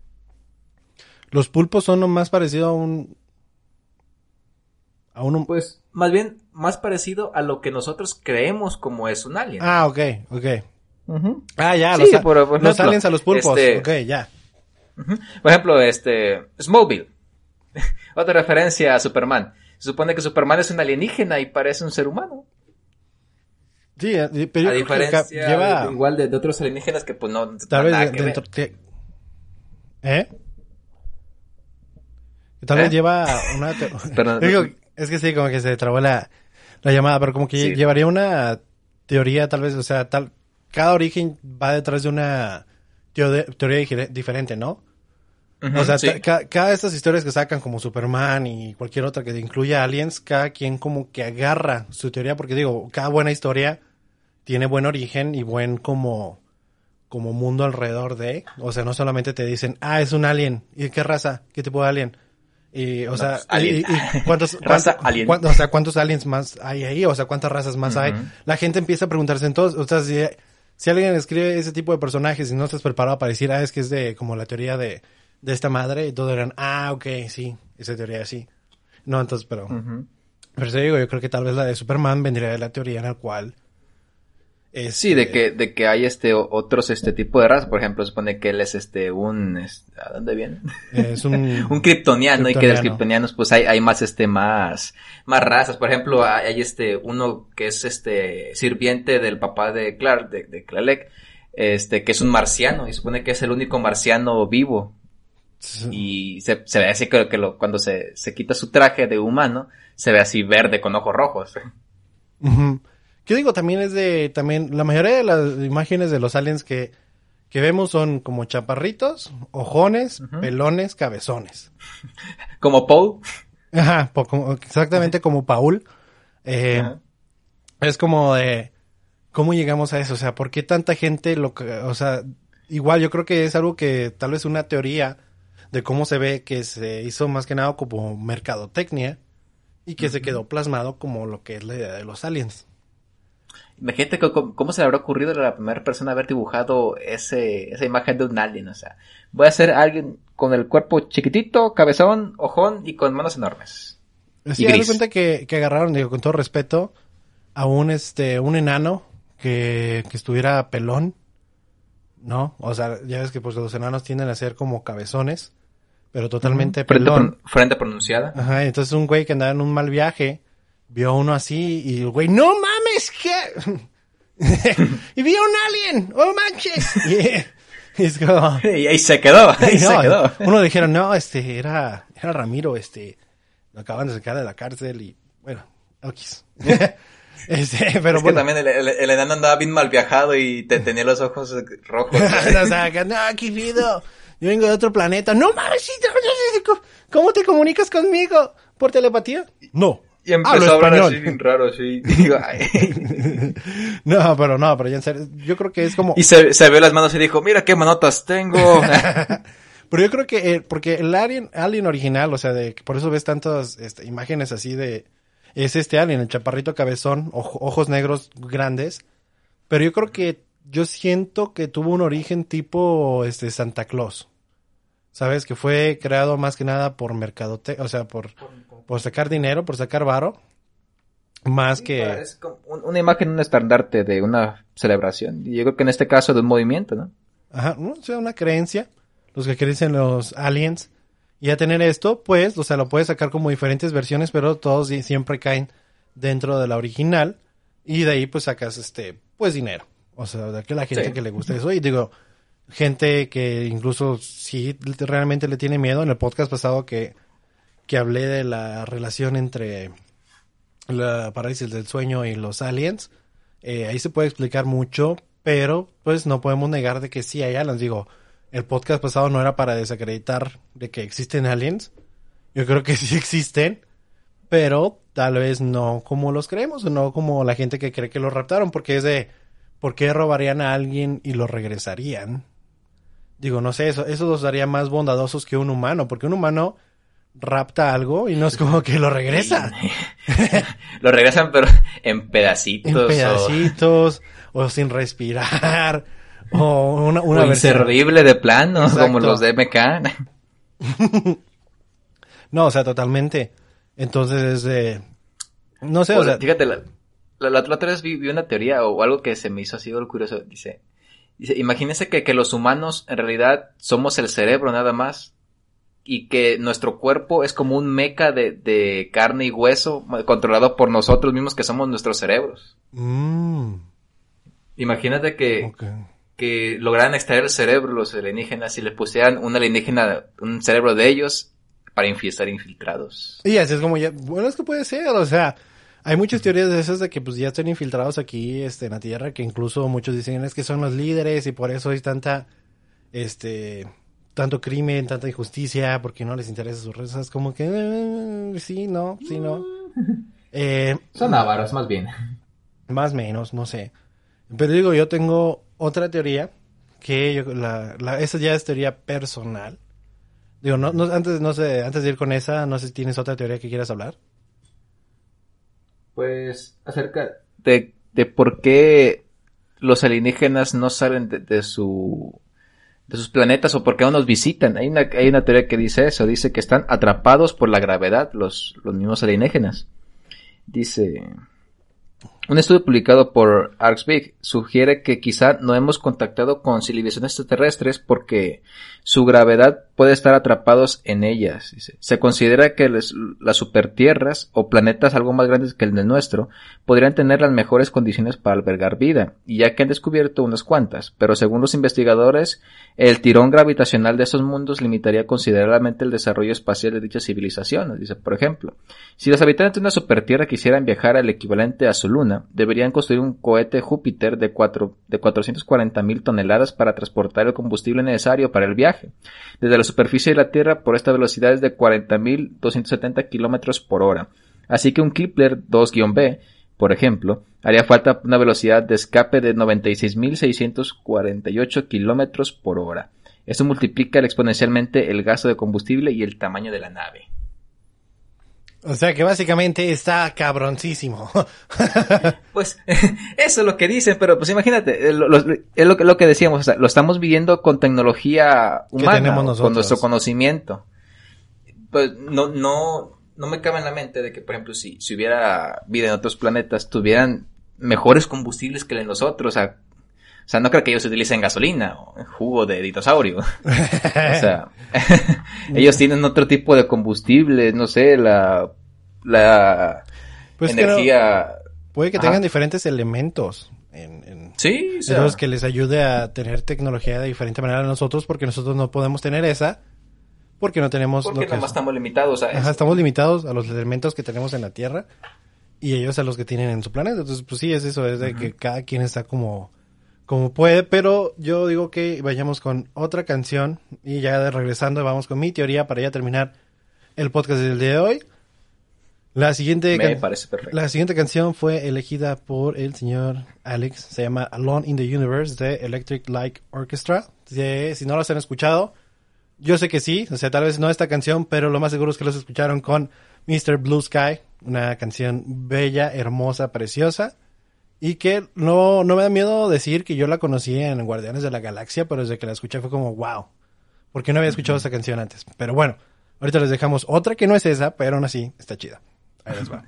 Los pulpos son lo más parecido a un... Pues, más bien, más parecido a lo que nosotros creemos como es un alien. Ah, ok. Uh-huh. Ah, ya, sí, los aliens a los pulpos, ok, ya. Uh-huh. Por ejemplo, Smallville. Otra referencia a Superman. Se supone que Superman es un alienígena y parece un ser humano. Sí, pero a diferencia igual de otros alienígenas que pues no... Tal vez Tal vez lleva una... Digo, es que sí, como que se trabó la llamada, pero como que llevaría una teoría, tal vez, o sea, cada origen va detrás de una teoría diferente, ¿no? Uh-huh, o sea, sí. Cada de estas historias que sacan, como Superman y cualquier otra que incluya aliens, cada quien como que agarra su teoría, porque digo, cada buena historia tiene buen origen y buen como mundo alrededor de, o sea, no solamente te dicen, es un alien, ¿y qué raza? ¿Qué tipo de alien? Y, o sea, y ¿cuántos aliens más hay ahí? O sea, ¿cuántas razas más hay? La gente empieza a preguntarse entonces, o sea, si alguien escribe ese tipo de personajes y no estás preparado para decir, es que es de como la teoría de esta madre, y todos dirán, ok, sí, esa teoría sí. No, entonces, pero te digo, yo creo que tal vez la de Superman vendría de la teoría en la cual... Sí, de que hay otros tipo de razas, por ejemplo, supone que él es ¿a dónde viene? Es un kryptoniano, y que de los kryptonianos pues hay más más razas. Por ejemplo, hay uno que es sirviente del papá de Clark, de Clark, que es un marciano, y supone que es el único marciano vivo. Sí. Y se ve así que cuando se quita su traje de humano, se ve así verde con ojos rojos. Uh-huh. Yo digo, también la mayoría de las imágenes de los aliens que vemos son como chaparritos, ojones, pelones, cabezones. ¿Como Paul? Ajá, exactamente como Paul. Es como de, ¿cómo llegamos a eso? O sea, ¿por qué tanta gente o sea, igual yo creo que es algo que tal vez una teoría de cómo se ve que se hizo más que nada como mercadotecnia y que se quedó plasmado como lo que es la idea de los aliens. Imagínate cómo se le habrá ocurrido a la primera persona haber dibujado esa imagen de un alien. O sea, voy a ser alguien con el cuerpo chiquitito, cabezón, ojón y con manos enormes. Sí, me doy cuenta que agarraron, digo, con todo respeto, a un enano que estuviera pelón, ¿no? O sea, ya ves que pues los enanos tienden a ser como cabezones, pero totalmente pelón. Frente pronunciada. Ajá, entonces un güey que andaba en un mal viaje vio uno así y el güey, ¡no mames! ¿Qué? Y vi a un alien, ¡oh manches! Y es como... Y ahí se quedó, Uno dijeron, no, era Ramiro, lo acaban de sacar de la cárcel y, bueno, okis. Pero es bueno. Que también el enano andaba bien mal viajado y tenía los ojos rojos. O sea, no, aquí pido, yo vengo de otro planeta. ¡No mames! ¿Cómo te comunicas conmigo? ¿Por telepatía? No. Y empezó a hablar así bien raro, así. Digo, no, pero ya en serio, yo creo que es como... Y se vio las manos y dijo, mira qué manotas tengo. Pero yo creo que, porque el alien original, o sea, por eso ves tantas imágenes así de... Es alien, el chaparrito cabezón, ojos negros grandes. Pero yo creo que, yo siento que tuvo un origen tipo Santa Claus. ¿Sabes? Que fue creado más que nada por mercadotecnia, o sea, por sacar dinero, por sacar varo, más sí, que... Es como una imagen, un estandarte de una celebración, y yo creo que en este caso de un movimiento, ¿no? Ajá, no, o sea, una creencia, los que creen en los aliens, y a tener esto, pues, o sea, lo puedes sacar como diferentes versiones, pero todos siempre caen dentro de la original, y de ahí, pues, sacas, pues, dinero, o sea, de aquella gente que le gusta eso, y digo... Gente que incluso sí realmente le tiene miedo. En el podcast pasado que hablé de la relación entre la parálisis del sueño y los aliens, ahí se puede explicar mucho, pero pues no podemos negar de que sí hay aliens. Digo, el podcast pasado no era para desacreditar de que existen aliens. Yo creo que sí existen, pero tal vez no como los creemos, o no como la gente que cree que los raptaron, porque es de, ¿por qué robarían a alguien y lo regresarían? Digo, no sé, eso los haría más bondadosos que un humano, porque un humano rapta algo y no es como que lo regresa. Lo regresan, pero en pedacitos. En pedacitos, o sin respirar, o una versión... inservible de plano, ¿no? Como los de MK. No, o sea, totalmente. Entonces, no sé, o sea... Fíjate, la otra vez vi una teoría o algo que se me hizo así curioso. Dice, imagínense que los humanos en realidad somos el cerebro nada más, y que nuestro cuerpo es como un meca de carne y hueso controlado por nosotros mismos, que somos nuestros cerebros. Imagínate que lograran extraer el cerebro los alienígenas y les pusieran un alienígena, un cerebro de ellos para estar infiltrados. Y así es como ya, bueno, es que puede ser, o sea... Hay muchas teorías de esas de que pues ya están infiltrados aquí en la Tierra, que incluso muchos dicen es que son los líderes y por eso hay tanta tanto crimen, tanta injusticia, porque no les interesa sus razas, como que sí, no. Son ávaros, más bien. Más o menos, no sé. Pero digo, yo tengo otra teoría, que yo, esa ya es teoría personal. Digo, antes de ir con esa, no sé si tienes otra teoría que quieras hablar. Pues, acerca de por qué los alienígenas no salen de sus planetas o por qué no nos visitan. Hay una teoría que dice eso, dice que están atrapados por la gravedad los mismos alienígenas. Dice, un estudio publicado por Arxbig sugiere que quizá no hemos contactado con civilizaciones extraterrestres porque su gravedad puede estar atrapados en ellas. Dice, se considera que las supertierras o planetas algo más grandes que el del nuestro podrían tener las mejores condiciones para albergar vida, y ya que han descubierto unas cuantas, pero según los investigadores, el tirón gravitacional de esos mundos limitaría considerablemente el desarrollo espacial de dichas civilizaciones. Dice, por ejemplo, si los habitantes de una supertierra quisieran viajar al equivalente a su luna, deberían construir un cohete Júpiter de 440.000 toneladas para transportar el combustible necesario para el viaje. Desde la superficie de la Tierra por esta velocidad es de 40.270 kilómetros por hora. Así que un Kepler 2-B, por ejemplo, haría falta una velocidad de escape de 96.648 kilómetros por hora. Esto multiplica exponencialmente el gasto de combustible y el tamaño de la nave. O sea que básicamente está cabroncísimo. Pues eso es lo que dicen, pero pues imagínate, es lo que decíamos, o sea, lo estamos viviendo con tecnología humana, con nuestro conocimiento. Pues no me cabe en la mente de que, por ejemplo, si hubiera vida en otros planetas, tuvieran mejores combustibles que el de nosotros, o sea, no creo que ellos utilicen gasolina o jugo de dinosaurio. O sea, ellos tienen otro tipo de combustible, no sé, la pues energía. Que no, puede que tengan diferentes elementos sí, o sea, en los que les ayude a tener tecnología de diferente manera a nosotros, porque nosotros no podemos tener esa, porque no tenemos. Porque nomás estamos limitados a eso. Ajá, estamos limitados a los elementos que tenemos en la Tierra y ellos a los que tienen en su planeta. Entonces, pues sí, es eso, es de que cada quien está como puede, pero yo digo que vayamos con otra canción y ya regresando vamos con mi teoría para ya terminar el podcast del día de hoy. La siguiente canción fue elegida por el señor Alex, se llama Alone In The Universe de Electric Light Orchestra. Si no las han escuchado, yo sé que sí, o sea, tal vez no esta canción, pero lo más seguro es que los escucharon con Mr. Blue Sky, una canción bella, hermosa, preciosa. Y que no me da miedo decir que yo la conocí en Guardianes de la Galaxia, pero desde que la escuché fue como wow, porque no había escuchado esta canción antes. Pero bueno, ahorita les dejamos otra que no es esa, pero aún así está chida. Ahí les va.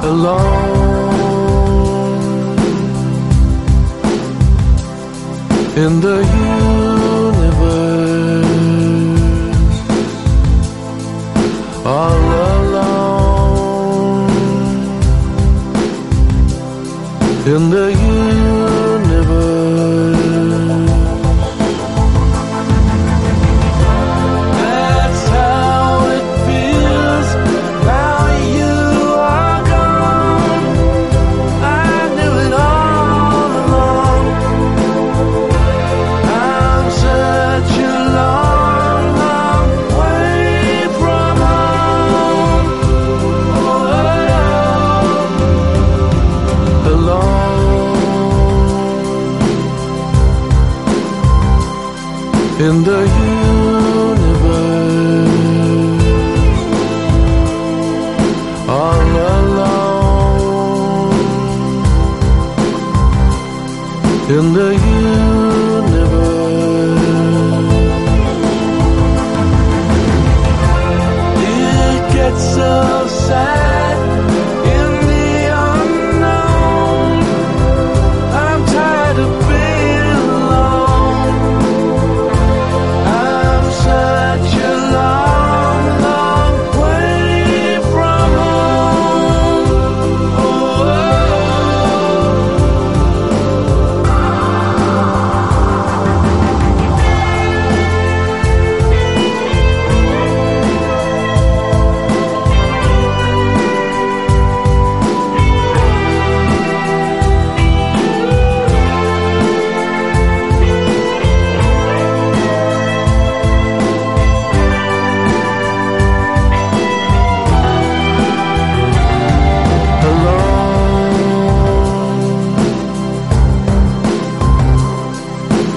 Alone in the universe, all alone in the in the universe, all alone in the universe. It gets so sad.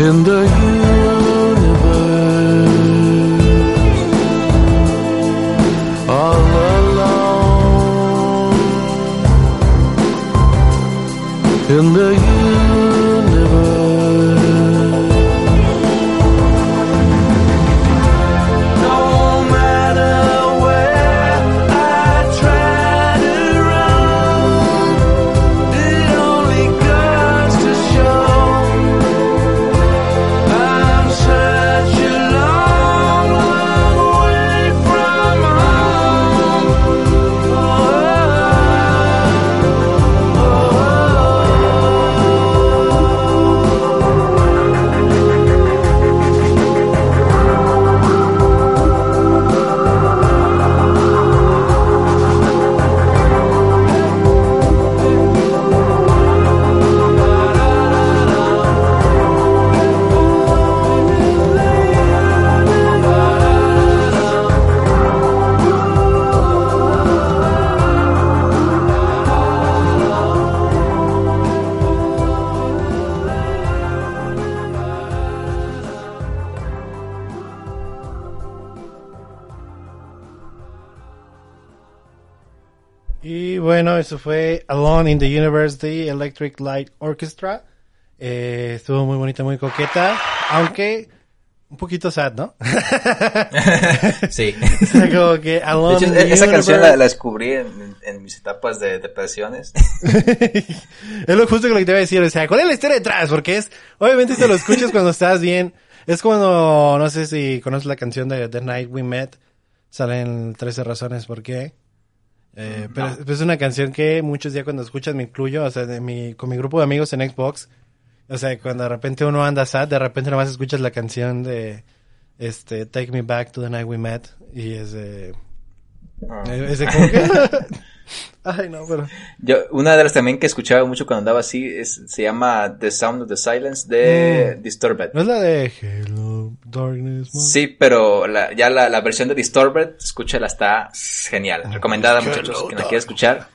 in the universe, all alone in the universe. No matter where I try to run, it only goes to show I'm such a long, long way from home. Y bueno, eso fue Alone in the Universe de Electric Light Orchestra. Estuvo muy bonita, muy coqueta, aunque un poquito sad, ¿no? Sí. O sea, como que Alone de hecho, in the esa Universe... canción la descubrí en mis etapas de depresiones. Es lo justo que lo que te iba a decir, o sea, ¿cuál es la historia detrás? Porque es, obviamente esto lo escuchas cuando estás bien. Es cuando, no sé si conoces la canción de The Night We Met, salen 13 razones por qué. Pero no. Es una canción que muchos días cuando escuchas me incluyo, o sea, con mi grupo de amigos en Xbox, o sea, cuando de repente uno anda sad, de repente nomás escuchas la canción de Take Me Back to the Night We Met y es de como que... Ay, no, pero... Yo, una de las también que escuchaba mucho cuando andaba así se llama The Sound of the Silence de Disturbed. ¿No es la de Hello Darkness? Man? Sí, pero la versión de Disturbed, escúchala, está genial. Recomendada a muchos los que la quieran escuchar.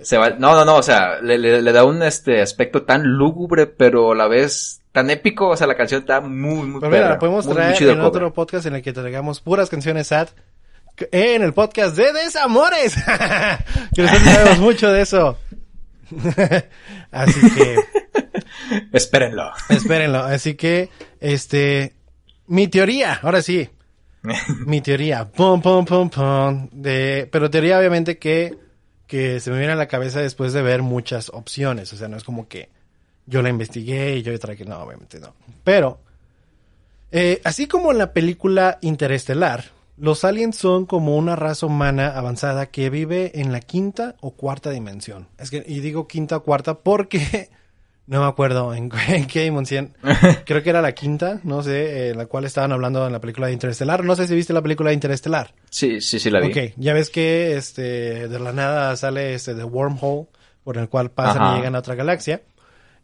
Se va, no, o sea, le da un aspecto tan lúgubre, pero a la vez tan épico. O sea, la canción está muy, muy... Pero mira, la podemos traer en otro podcast en el que traigamos puras canciones sad. En el podcast de Desamores, que nosotros sabemos mucho de eso. Así que Espérenlo. Así que, mi teoría, ahora sí. Mi teoría, pero teoría obviamente que se me viene a la cabeza después de ver muchas opciones. O sea, no es como que yo la investigué y yo traje, no, obviamente no. Pero, así como en la película Interestelar, los aliens son como una raza humana avanzada que vive en la quinta o cuarta dimensión. Y digo quinta o cuarta porque no me acuerdo en qué dimensión. Creo que era la quinta, no sé, la cual estaban hablando en la película de Interestelar. No sé si viste la película de Interestelar. Sí, la vi. Okay, ya ves que de la nada sale The Wormhole, por el cual pasan y llegan a otra galaxia.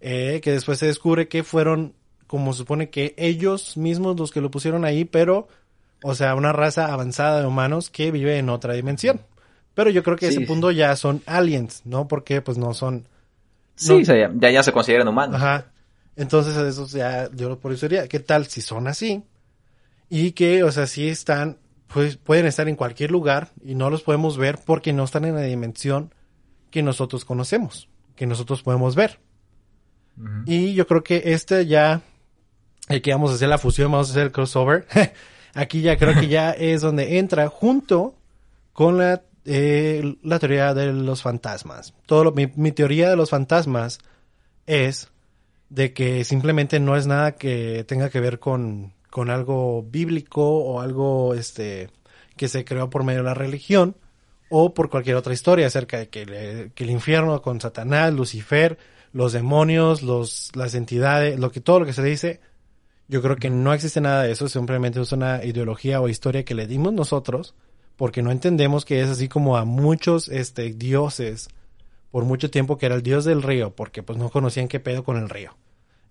Que después se descubre que fueron, como supone que ellos mismos los que lo pusieron ahí, pero... O sea, una raza avanzada de humanos que vive en otra dimensión. Pero yo creo que a ese punto ya son aliens, ¿no? Porque pues no son... Sí, no... O sea, ya se consideran humanos. Ajá. Entonces, eso ya, yo por eso diría, ¿qué tal si son así? Y que, o sea, sí están, pues pueden estar en cualquier lugar y no los podemos ver porque no están en la dimensión que nosotros conocemos, que nosotros podemos ver. Uh-huh. Y yo creo que ya, aquí vamos a hacer la fusión, vamos a hacer el crossover. Aquí ya creo que ya es donde entra junto con la teoría de los fantasmas. Mi teoría de los fantasmas es de que simplemente no es nada que tenga que ver con algo bíblico o algo que se creó por medio de la religión o por cualquier otra historia acerca de que el infierno con Satanás, Lucifer, los demonios, las entidades, todo lo que se dice... Yo creo que no existe nada de eso, simplemente es una ideología o historia que le dimos nosotros, porque no entendemos que es así como a muchos dioses, por mucho tiempo que era el dios del río, porque pues no conocían qué pedo con el río.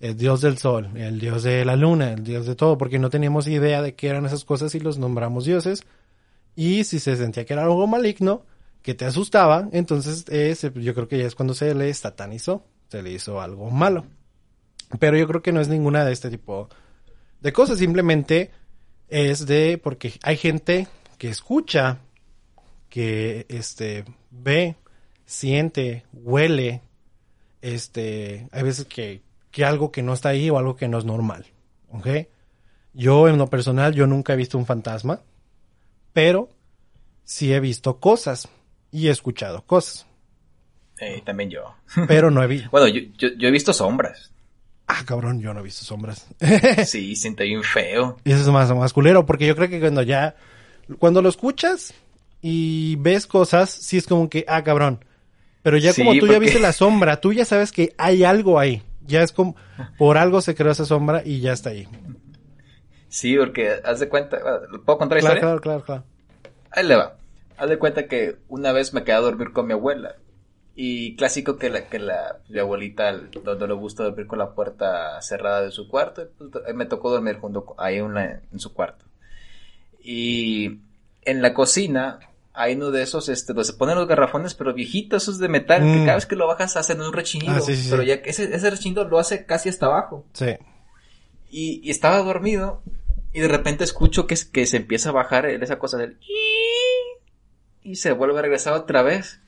El dios del sol, el dios de la luna, el dios de todo, porque no teníamos idea de qué eran esas cosas y los nombramos dioses. Y si se sentía que era algo maligno, que te asustaba, entonces yo creo que ya es cuando se le satanizó, se le hizo algo malo. Pero yo creo que no es ninguna de este tipo de cosas. Simplemente es de... porque hay gente que escucha, que ve, siente, huele. Hay veces que algo que no está ahí o algo que no es normal. ¿Ok? Yo, en lo personal, yo nunca he visto un fantasma. Pero sí he visto cosas y he escuchado cosas. También yo. Pero no he visto. Bueno, yo he visto sombras. Ah, cabrón, yo no he visto sombras. Sí, siente bien feo. Y eso es más culero, porque yo creo que cuando lo escuchas y ves cosas, sí es como que, ah, cabrón. Pero ya sí, como tú ya viste la sombra, tú ya sabes que hay algo ahí. Ya es como, por algo se creó esa sombra y ya está ahí. Sí, porque haz de cuenta, ¿puedo contar la historia? Claro. Ahí le va. Haz de cuenta que una vez me quedé a dormir con mi abuela. Y clásico que mi abuelita no le gusta dormir con la puerta cerrada de su cuarto. Me tocó dormir junto ahí en su cuarto. Y en la cocina hay uno de esos, donde se ponen los garrafones, pero viejitos, esos de metal, que cada vez que lo bajas hacen un rechinido. Ah, sí. Pero ya ese rechinido lo hace casi hasta abajo. Sí. Y estaba dormido y de repente escucho que se empieza a bajar esa cosa del... y se vuelve a regresar otra vez.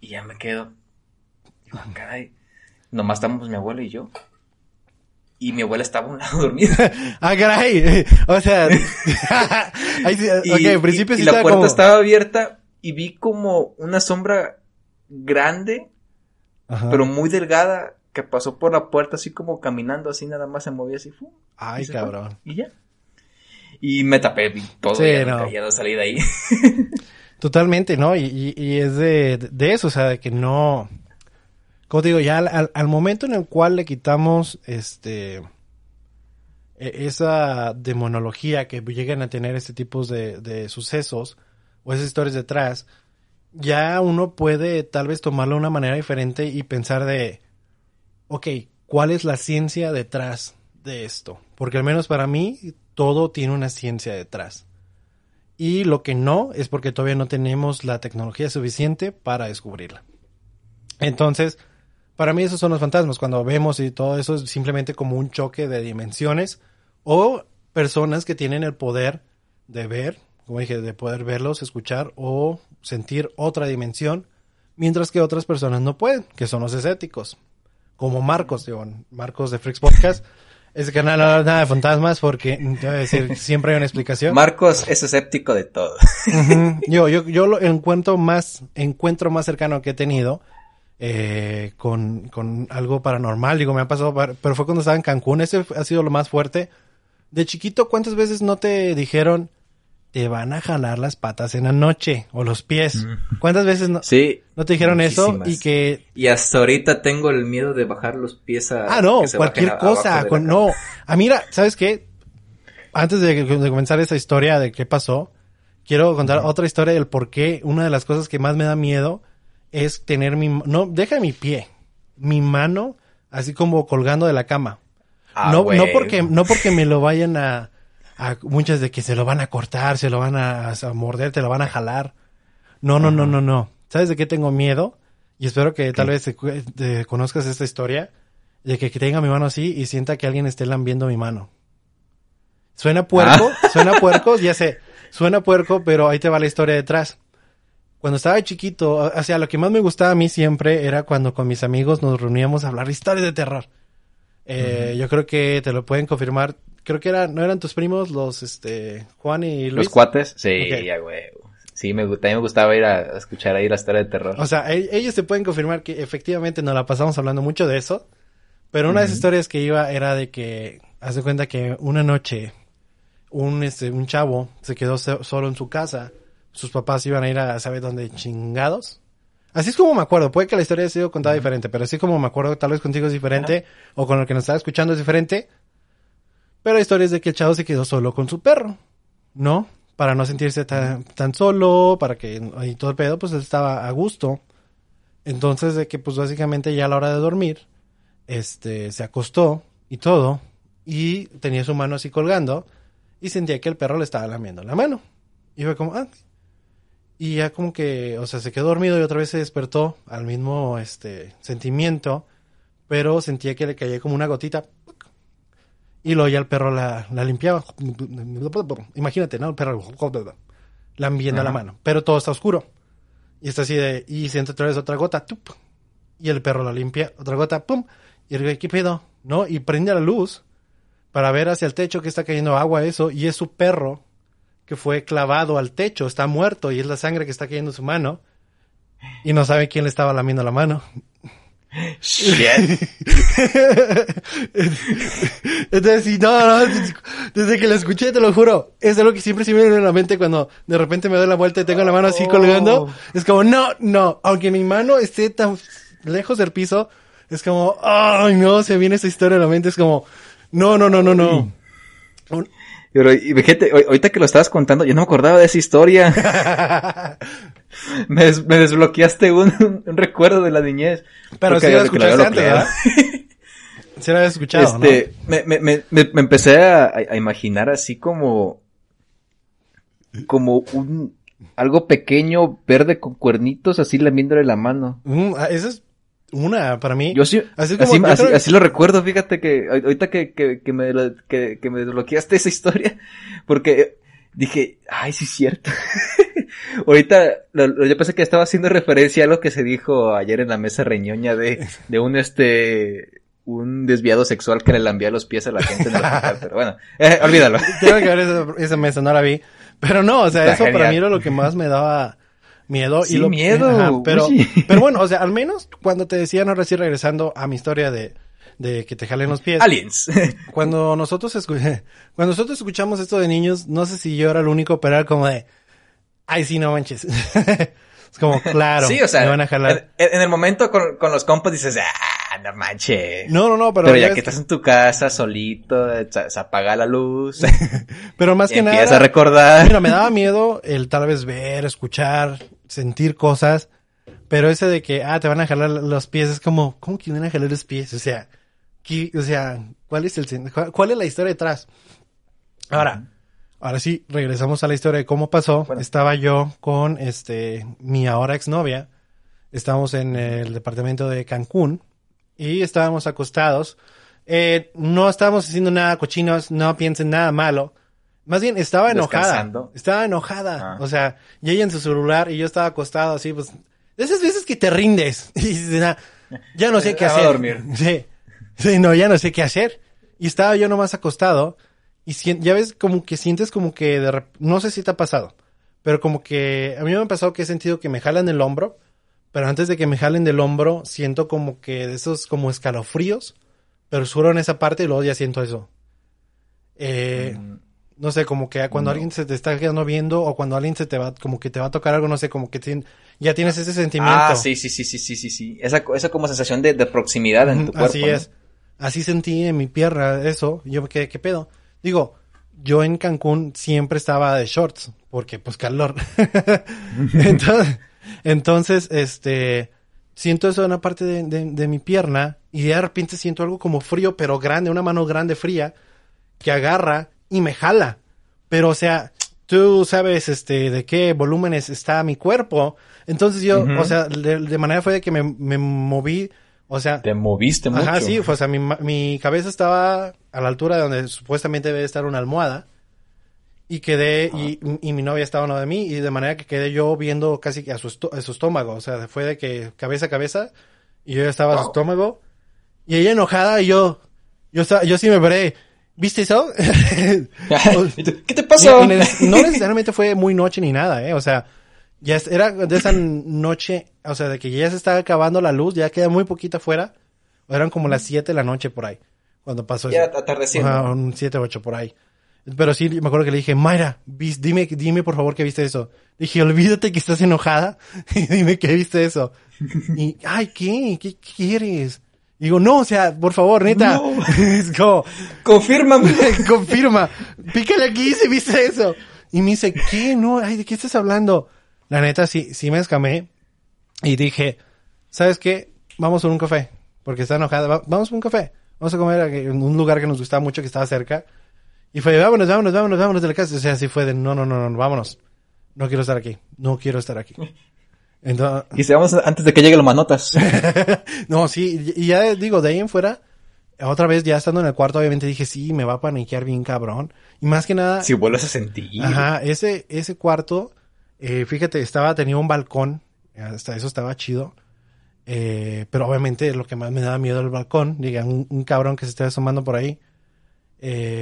Y ya me quedo. Digo, caray. Nomás estamos mi abuelo y yo. Y mi abuela estaba a un lado dormida. ¡Ah, caray! O sea... en principio sí estaba la puerta estaba abierta y vi como una sombra grande, ajá, pero muy delgada, que pasó por la puerta así como caminando, así nada más se movía así. ¡Fum! ¡Ay, y cabrón! Fue, y ya. Y me tapé todo. Sí, ya no salí de ahí. Totalmente, ¿no? Y es de eso, o sea, de que no... Como te digo, ya al momento en el cual le quitamos esa demonología que llegan a tener este tipo de sucesos o esas historias detrás, ya uno puede tal vez tomarlo de una manera diferente y pensar de, ok, ¿cuál es la ciencia detrás de esto? Porque al menos para mí todo tiene una ciencia detrás. Y lo que no es porque todavía no tenemos la tecnología suficiente para descubrirla. Entonces, para mí esos son los fantasmas. Cuando vemos y todo eso es simplemente como un choque de dimensiones o personas que tienen el poder de ver, como dije, de poder verlos, escuchar o sentir otra dimensión, mientras que otras personas no pueden, que son los escépticos. Como Marcos, digo, Marcos de Freaks Podcast. Ese canal no habla nada de fantasmas porque, te voy a decir, siempre hay una explicación. Marcos es escéptico de todo. Uh-huh. Yo lo encuentro más cercano que he tenido con algo paranormal. Digo, me ha pasado, pero fue cuando estaba en Cancún. Ese ha sido lo más fuerte. De chiquito, ¿cuántas veces no te dijeron, te van a jalar las patas en la noche o los pies? ¿Cuántas veces no, sí, no te dijeron muchísimas. Eso? Y hasta ahorita tengo el miedo de bajar los pies a... Ah, no, cualquier cosa. No. Ah, mira, ¿sabes qué? Antes de comenzar esa historia de qué pasó, quiero contar otra historia del por qué una de las cosas que más me da miedo es tener mi mano, así como colgando de la cama. Ah, no porque me lo vayan a muchas de que se lo van a cortar, se lo van a morder, te lo van a jalar. No. ¿Sabes de qué tengo miedo? Y espero que tal vez te conozcas esta historia, de que tenga mi mano así y sienta que alguien esté lambiendo mi mano. Suena puerco, ya sé, suena puerco, pero ahí te va la historia detrás. Cuando estaba chiquito, o sea, lo que más me gustaba a mí siempre era cuando con mis amigos nos reuníamos a hablar historias de terror. Yo creo que te lo pueden confirmar. Creo que eran tus primos los, Juan y Luis. Los cuates, sí, okay. Ya, güey. Sí, también me gustaba ir a escuchar ahí la historia de terror. O sea, ellos te pueden confirmar que efectivamente nos la pasamos hablando mucho de eso. Pero una de las historias que iba era de que, haz de cuenta que una noche, un chavo se quedó solo en su casa. Sus papás iban a ir a saber dónde chingados. Así es como me acuerdo. Puede que la historia haya sido contada diferente, pero así como me acuerdo, tal vez contigo es diferente, o con el que nos estaba escuchando es diferente. Pero la historia es de que el chavo se quedó solo con su perro, ¿no? Para no sentirse tan solo, para que... Y todo el pedo, pues él estaba a gusto. Entonces, de que pues básicamente ya a la hora de dormir, se acostó y todo. Y tenía su mano así colgando. Y sentía que el perro le estaba lamiendo la mano. Y fue como... Ah. Y ya como que... O sea, se quedó dormido y otra vez se despertó al mismo sentimiento. pero sentía que le caía como una gotita. Y luego ya el perro la limpiaba. Imagínate, ¿no? El perro la lambiendo la mano. Pero todo está oscuro. Y está así de... Y siente otra vez otra gota. ¡Tup! Y el perro la limpia. Otra gota. ¡Pum! Y el güey, ¿qué pedo? ¿No? Y prende la luz para ver hacia el techo que está cayendo agua, eso. Y es su perro que fue clavado al techo. Está muerto. Y es la sangre que está cayendo en su mano. Y no sabe quién le estaba lamiendo la mano. Shit. Entonces, no, desde que la escuché, te lo juro, es algo que siempre se me viene en la mente cuando de repente me doy la vuelta y tengo la mano así colgando. Es como, no, aunque mi mano esté tan lejos del piso, es como, ay, no, se viene esa historia en la mente, es como, no. Pero, y gente, ahorita que lo estabas contando, yo no me acordaba de esa historia. Me desbloqueaste un recuerdo de la niñez. Pero si la escuchaste antes, ¿verdad? Si la habías escuchado, ¿no? Me empecé a imaginar así como algo pequeño, verde con cuernitos, así lamiéndole la mano. Esa es una, para mí. Yo sí, así lo recuerdo, fíjate que ahorita que me desbloqueaste esa historia, porque dije, ay, sí es cierto. Ahorita, yo pensé que estaba haciendo referencia a lo que se dijo ayer en la mesa reñoña de un desviado sexual que le lambía los pies a la gente en el hospital, pero bueno, olvídalo. Tengo que ver esa mesa, no la vi, pero no, o sea, está eso genial. Para mí era lo que más me daba miedo. Sí, miedo. Ajá, pero bueno, o sea, al menos cuando te decían, ahora sí regresando a mi historia de que te jalen los pies. Aliens. Cuando nosotros escuchamos esto de niños, no sé si yo era el único, pero era como de... Ay, sí, no manches. Es como, claro, sí, o sea, me van a jalar. En el momento con los compas dices, no manches. No, pero... Pero ya que estás en tu casa solito, se apaga la luz. Pero más que nada... Empiezas a recordar. Mira, me daba miedo el tal vez ver, escuchar, sentir cosas. Pero ese de que, te van a jalar los pies, es como, ¿cómo que van a jalar los pies? O sea, ¿cuál es la historia detrás? Ahora sí, regresamos a la historia de cómo pasó. Bueno. Estaba yo con mi ahora exnovia. Estábamos en el departamento de Cancún y estábamos acostados. No estábamos haciendo nada cochinos, no piensen nada malo. Más bien, estaba enojada. Descansando. Estaba enojada. O sea, y ella en su celular y yo estaba acostado así, pues... De esas veces que te rindes. Y ya no sé qué hacer. A dormir. Sí, no, ya no sé qué hacer. Y estaba yo nomás acostado... Y ya ves, como que sientes como que... no sé si te ha pasado, pero como que... A mí me ha pasado que he sentido que me jalan el hombro, pero antes de que me jalen del hombro, siento como que de esos como escalofríos, pero suro en esa parte y luego ya siento eso. No sé, como que cuando alguien se te está quedando viendo o cuando alguien se te va... Como que te va a tocar algo, no sé, como que ya tienes ese sentimiento. Sí. Esa como sensación de proximidad en tu cuerpo. Así es. ¿No? Así sentí en mi pierna eso. Yo me quedé, ¿qué pedo? Digo, yo en Cancún siempre estaba de shorts, porque pues calor. Entonces, siento eso en una parte de mi pierna y de repente siento algo como frío, pero grande, una mano grande fría que agarra y me jala. Pero, o sea, tú sabes de qué volúmenes está mi cuerpo. Entonces yo, o sea, de manera fue de que me moví. O sea... Te moviste mucho. Ajá, sí. O sea, mi cabeza estaba a la altura de donde supuestamente debe estar una almohada. Y quedé... Y mi novia estaba a lado de mí. Y de manera que quedé yo viendo casi a su estómago. O sea, fue de que cabeza a cabeza. Y yo estaba a su estómago. Y ella enojada. Y yo sí me paré. ¿Viste eso? ¿Qué te pasó? No necesariamente fue muy noche ni nada, O sea... Ya era de esa noche, o sea, de que ya se estaba acabando la luz, ya queda muy poquita afuera. Eran como las 7 de la noche por ahí, cuando pasó. Ya atardeciendo. 7, 8 por ahí. Pero sí, me acuerdo que le dije, Mayra, dime por favor que viste eso. Le dije, olvídate que estás enojada y dime que viste eso. Y, ay, ¿qué quieres? Y digo, no, o sea, por favor, neta. No. Es como, confírmame. Confirma. Pícale aquí si viste eso. Y me dice, ¿qué? No, ay, ¿de qué estás hablando? La neta, sí me escamé y dije, ¿sabes qué? Vamos a un café, porque está enojada. Vamos a un café. Vamos a comer en un lugar que nos gustaba mucho, que estaba cerca. Y fue, vámonos de la casa. O sea, así fue de, no, vámonos. No quiero estar aquí. Entonces, y se vamos antes de que llegue el manotas. No, sí, y ya digo, de ahí en fuera, otra vez ya estando en el cuarto, obviamente dije, sí, me va a paniquear bien cabrón. Y más que nada... si vuelves a sentir. Ajá, ese cuarto, fíjate, tenía un balcón, hasta eso estaba chido. Pero obviamente lo que más me daba miedo era el balcón. Diga, un cabrón que se esté asomando por ahí.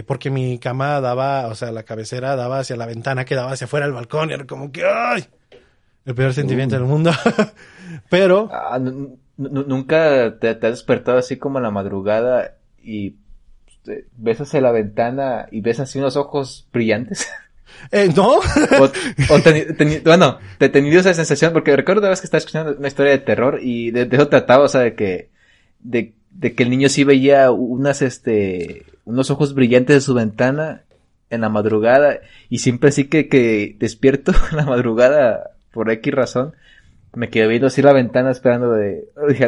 Porque mi cama daba, o sea, la cabecera daba hacia la ventana que daba hacia afuera del balcón. Y era como que, ¡ay! El peor sentimiento del mundo. Pero... ah, ¿nunca te has despertado así como a la madrugada y ves hacia la ventana y ves así unos ojos brillantes? ¿No? Te he tenido esa sensación, porque recuerdo una vez que estaba escuchando una historia de terror y de eso trataba, o sea, de que el niño sí veía unos ojos brillantes de su ventana en la madrugada, y siempre así que despierto en la madrugada por X razón, me quedé viendo así la ventana esperando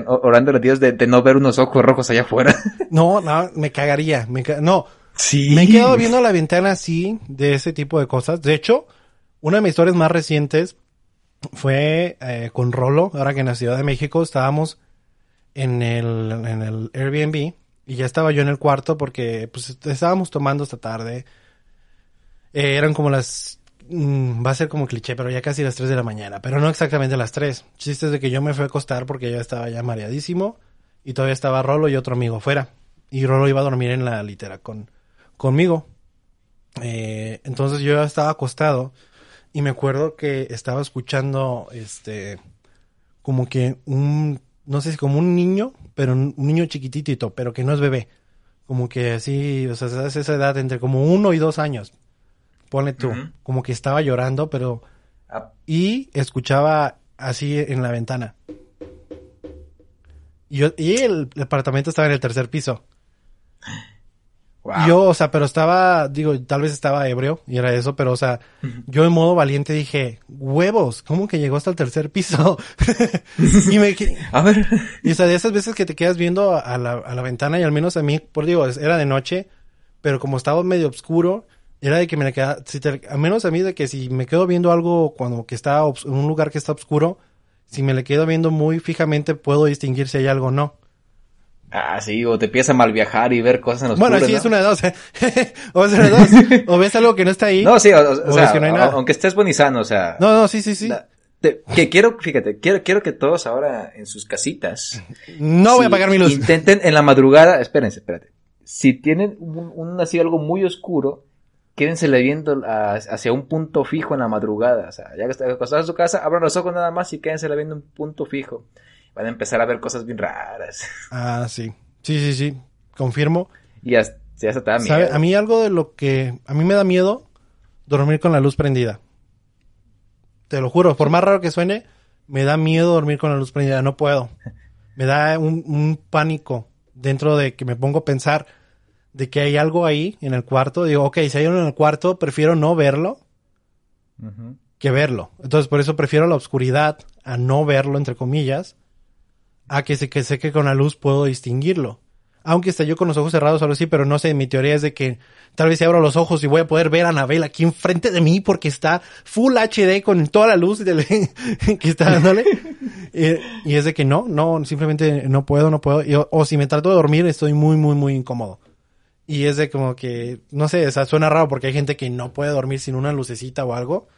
orando a Dios de no ver unos ojos rojos allá afuera. No, me cagaría, no. Sí. Me he quedado viendo la ventana así, de ese tipo de cosas. De hecho, una de mis historias más recientes fue con Rolo, ahora que en la Ciudad de México estábamos en el Airbnb, y ya estaba yo en el cuarto porque pues estábamos tomando esta tarde. Eran como las... va a ser como cliché, pero ya casi las 3 de la mañana, pero no exactamente las 3. Chiste es de que yo me fui a acostar porque yo estaba ya mareadísimo y todavía estaba Rolo y otro amigo afuera. Y Rolo iba a dormir en la litera conmigo. Entonces yo estaba acostado y me acuerdo que estaba escuchando como que no sé si como un niño, pero un niño chiquitito, pero que no es bebé. Como que así, o sea, es esa edad entre como 1 y 2 años. Ponle tú, uh-huh. Como que estaba llorando, pero... y escuchaba así en la ventana. Y el apartamento estaba en el 3er piso. Wow. Yo, o sea, pero estaba, digo, tal vez estaba ebrio y era eso, pero, o sea, yo en modo valiente dije, huevos, ¿cómo que llegó hasta el 3er piso? Y me a ver. Y o sea, de esas veces que te quedas viendo a la ventana, y al menos a mí, por digo, era de noche, pero como estaba medio oscuro, era de que me quedaba, al menos a mí, de que si me quedo viendo algo cuando que está en un lugar que está oscuro, si me le quedo viendo muy fijamente, puedo distinguir si hay algo o no. Ah, sí, o te empiezas a mal viajar y ver cosas en los... bueno, sí, ¿no? Es una de dos, ¿eh? O es una de dos. O ves algo que no está ahí. No, sí, o sea, ves que no hay nada. Aunque estés bonizando, o sea... No, sí. Quiero que todos ahora en sus casitas... no voy a apagar mi luz. Intenten en la madrugada... Espérate. Si tienen así algo muy oscuro, quédensele viendo hacia un punto fijo en la madrugada. O sea, ya que estás acostado en su casa, abran los ojos nada más y quédensele viendo un punto fijo. Van a empezar a ver cosas bien raras. Ah, sí. Sí. Confirmo. Y ya se te da miedo. ¿Sabe? A mí algo de lo que... a mí me da miedo dormir con la luz prendida. Te lo juro. Por más raro que suene, me da miedo dormir con la luz prendida. No puedo. Me da un pánico dentro de que me pongo a pensar de que hay algo ahí en el cuarto. Digo, ok, si hay uno en el cuarto, prefiero no verlo, uh-huh, que verlo. Entonces, por eso prefiero la oscuridad a no verlo, entre comillas, a que sé que con la luz puedo distinguirlo. Aunque esté yo con los ojos cerrados, algo así, pero no sé, mi teoría es de que tal vez si abro los ojos y voy a poder ver a Anabel aquí enfrente de mí porque está Full HD con toda la luz que está dándole. Y es de que no, simplemente no puedo. O si me trato de dormir, estoy muy, muy, muy incómodo. Y es de como que, no sé, o sea, suena raro porque hay gente que no puede dormir sin una lucecita o algo.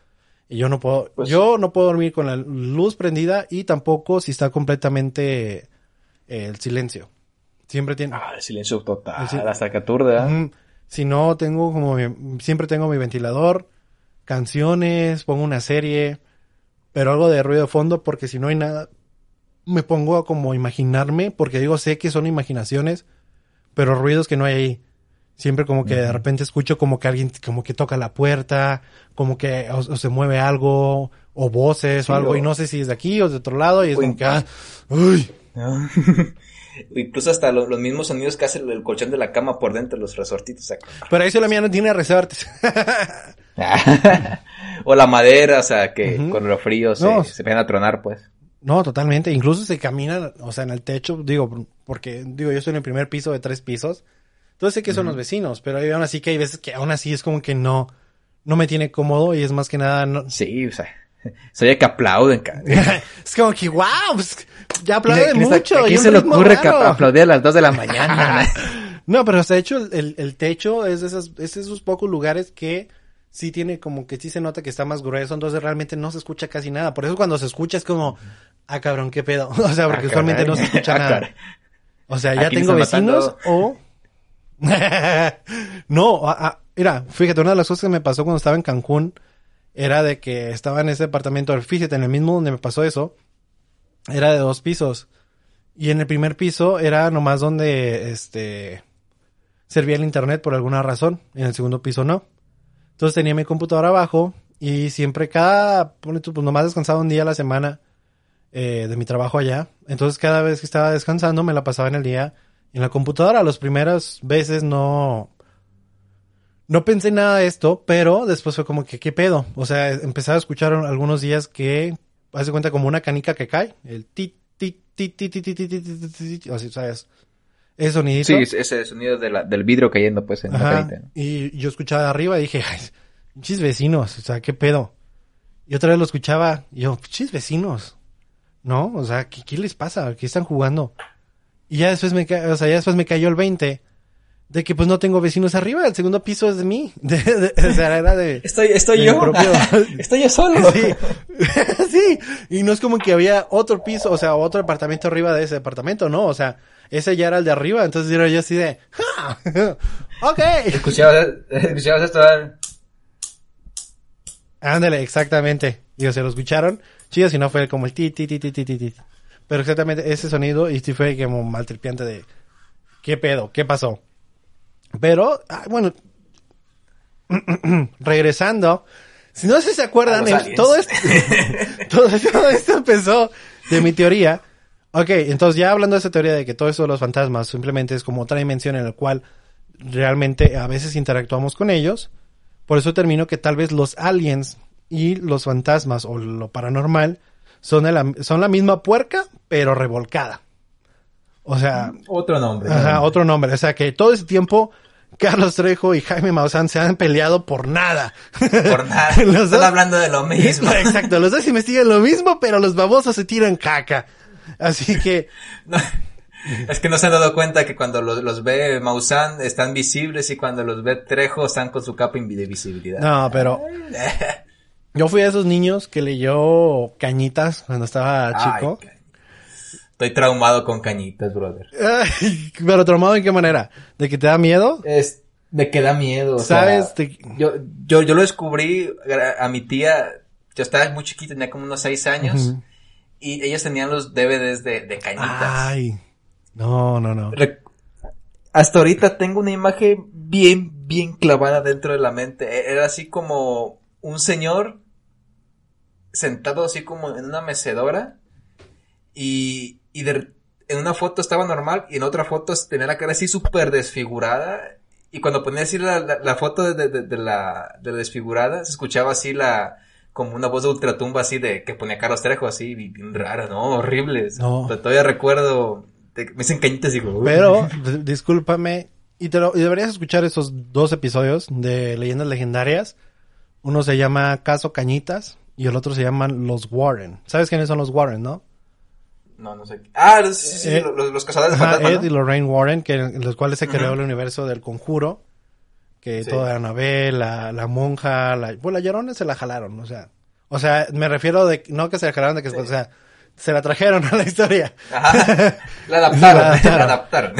Y yo no puedo, pues, dormir con la luz prendida y tampoco si está completamente el silencio. Siempre tiene... ah, el silencio total, hasta que aturda. Si no, tengo como... siempre tengo mi ventilador, canciones, pongo una serie, pero algo de ruido de fondo porque si no hay nada, me pongo a como imaginarme, porque digo, sé que son imaginaciones, pero ruidos que no hay ahí. Siempre como que de repente escucho como que alguien como que toca la puerta, como que o se mueve algo, o voces, sí, o algo, y no sé si es de aquí o de otro lado, y es como que... ¡uy! ¿No? Incluso hasta los mismos sonidos que hace el colchón de la cama por dentro, los resortitos acá. Pero eso la mía no tiene resortes. O la madera, o sea, que con lo frío se van a tronar, pues. No, totalmente. Incluso se camina, o sea, en el techo, digo, porque yo estoy en el 1er piso de 3 pisos. Entonces sé que son los vecinos, pero aún así que hay veces que aún así es como que no me tiene cómodo y es más que nada... no. Sí, o sea, Se oye que aplauden, es como que wow, pues, ya aplauden mucho. ¿A quién se le ocurre aplaudir a las 2 de la mañana? No, pero de hecho el techo es de esos pocos lugares que sí tiene como que sí se nota que está más grueso, entonces realmente no se escucha casi nada. Por eso cuando se escucha es como, ah cabrón, qué pedo. O sea, porque usualmente no se escucha nada. O sea, ya tengo vecinos o... No, mira, fíjate, una de las cosas que me pasó cuando estaba en Cancún era de que estaba en ese departamento, fíjate, en el mismo donde me pasó eso, era de 2 pisos. Y en el primer piso era nomás donde servía el internet por alguna razón, en el segundo piso no. Entonces tenía mi computadora abajo y siempre pues nomás descansaba un día a la semana de mi trabajo allá. Entonces cada vez que estaba descansando me la pasaba en el día en la computadora. Las primeras veces no pensé nada de esto, pero después fue como que qué pedo. O sea, empezaba a escuchar algunos días que, haz de cuenta como una canica que cae, el tit, tit, tit, tit, tit, tit, tit, tit, tit, así, ¿sabes? Ese sonidito. Sí, ese sonido del vidrio cayendo, pues, en la carita. Y yo escuchaba de arriba y dije, ay, chis vecinos, o sea, qué pedo. Y otra vez lo escuchaba y yo, chis vecinos, ¿no? O sea, ¿qué les pasa? ¿Qué están jugando? Y ya después me cayó el 20 de que pues no tengo vecinos arriba, el segundo piso es de mí. O sea, era de... Estoy yo. Estoy yo solo. Sí. Sí. Y no es como que había otro piso, o sea, otro apartamento arriba de ese apartamento, ¿no? O sea, ese ya era el de arriba, entonces era yo así de... ¡Ja! ¡Ok! ¿Escuchabas esto? Ándale, exactamente. Digo, se lo escucharon. Chido, si no fue como el ti, ti, ti, ti, ti, ti. Pero exactamente ese sonido, y sí fue como maltripiante de... ¿Qué pedo? ¿Qué pasó? Pero, bueno... Regresando... Si no se acuerdan, todo esto empezó de mi teoría. Ok, entonces ya hablando de esa teoría de que todo eso de los fantasmas simplemente es como otra dimensión en la cual realmente a veces interactuamos con ellos. Por eso termino que tal vez los aliens y los fantasmas o lo paranormal... Son la misma puerca, pero revolcada. O sea... Otro nombre. Ajá, otro nombre. O sea, que todo ese tiempo, Carlos Trejo y Jaime Maussan se han peleado por nada. Por nada. Están hablando de lo mismo. Exacto. Los dos investigan lo mismo, pero los babosos se tiran caca. Así que... No. Es que no se han dado cuenta que cuando los ve Maussan están visibles y cuando los ve Trejo están con su capa de visibilidad. No, pero... Yo fui de esos niños que leyó Cañitas cuando estaba chico. Ay, estoy traumado con Cañitas, brother. Pero traumado ¿en qué manera? ¿De que te da miedo? De que da miedo. ¿Sabes? O sea, yo lo descubrí a mi tía. Yo estaba muy chiquito, tenía como unos 6 años. Uh-huh. Y ellos tenían los DVDs de Cañitas. Ay, no. Hasta ahorita tengo una imagen bien, bien clavada dentro de la mente. Era así como... un señor sentado así como en una mecedora y en una foto estaba normal y en otra foto tenía la cara así súper desfigurada y cuando ponía así la foto de la desfigurada se escuchaba así como una voz de ultratumba así de que ponía Carlos Trejo así bien rara, ¿no? Horrible. No. Todavía recuerdo, me dicen Cañitas y digo... Pero, discúlpame, y deberías escuchar esos 2 episodios de Leyendas Legendarias. Uno se llama Caso Cañitas y el otro se llama Los Warren. ¿Sabes quiénes son los Warren, no? No sé. Ah, sí, los cazadores de fantasmas, Ed, ¿no? Y Lorraine Warren, que en los cuales se creó el universo del Conjuro. Que sí. Toda Anabel, la monja, pues la Llorona se la jalaron, o sea, me refiero de no que se la jalaron, de que sí. O sea, se la trajeron a la historia. Ajá. La adaptaron.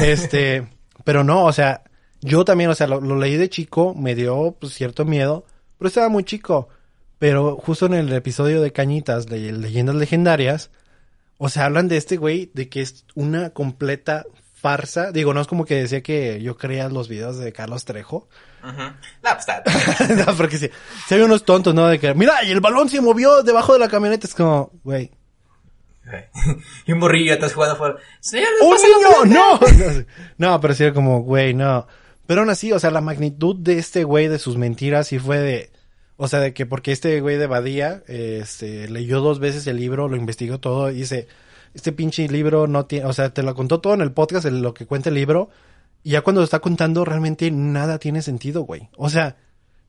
Pero no, o sea, yo también, o sea, lo leí de chico, me dio pues, cierto miedo. Pero estaba muy chico, pero justo en el episodio de Cañitas, de Leyendas Legendarias, o sea, hablan de este güey, de que es una completa farsa. Digo, no es como que decía que yo creía los videos de Carlos Trejo. Uh-huh. No, pues está. No, porque sí había unos tontos, ¿no? De que, mira, y el balón se movió debajo de la camioneta. Es como, güey. Y un morrillo, estás jugando fuera. ¡Un niño! ¡No! No, pero sí era como, güey, no. Pero aún así, o sea, la magnitud de este güey, de sus mentiras, sí fue de... O sea, de que porque este güey de Badía, leyó 2 veces el libro, lo investigó todo, y dice... Este pinche libro no tiene... O sea, te lo contó todo en el podcast, lo que cuenta el libro. Y ya cuando lo está contando, realmente nada tiene sentido, güey. O sea,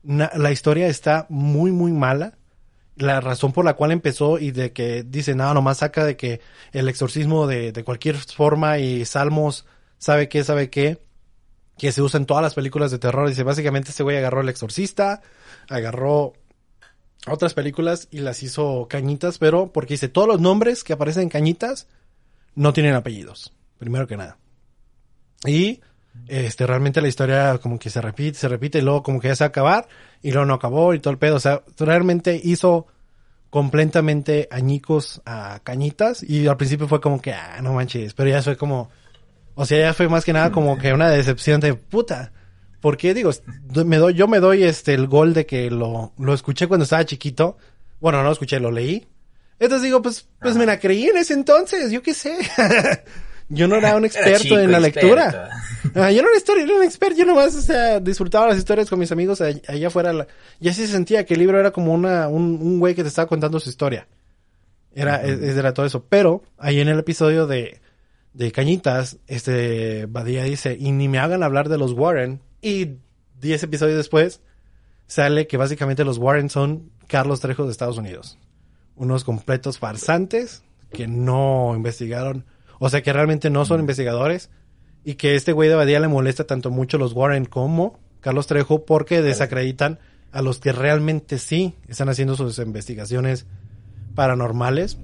la historia está muy, muy mala. la razón por la cual empezó y de que dice, nada, nomás saca de que el exorcismo de cualquier forma y salmos, sabe qué, que se usa en todas las películas de terror. Dice, básicamente este güey agarró El Exorcista, agarró otras películas y las hizo Cañitas, pero porque dice, todos los nombres que aparecen en Cañitas no tienen apellidos, primero que nada. Y realmente la historia como que se repite y luego como que ya se va a acabar y luego no acabó y todo el pedo. O sea, realmente hizo completamente añicos a Cañitas y al principio fue como que, no manches, pero ya fue como, o sea, ya fue más que nada como que una decepción de puta. Porque digo, yo me doy el gol de que lo escuché cuando estaba chiquito. Bueno, no lo escuché, lo leí. Entonces digo, pues me la creí en ese entonces, yo qué sé. Yo no era un experto en la lectura. Yo no era un experto, yo nomás, disfrutaba las historias con mis amigos allá afuera. Ya sí sentía que el libro era como un güey que te estaba contando su historia. Era todo eso. Pero ahí en el episodio de Cañitas, Badía dice, y ni me hagan hablar de los Warren. Y 10 episodios después sale que básicamente los Warren son Carlos Trejo de Estados Unidos. Unos completos farsantes que no investigaron. O sea, que realmente no son investigadores. Y que este güey de Badía le molesta tanto mucho los Warren como Carlos Trejo porque desacreditan a los que realmente sí están haciendo sus investigaciones paranormales.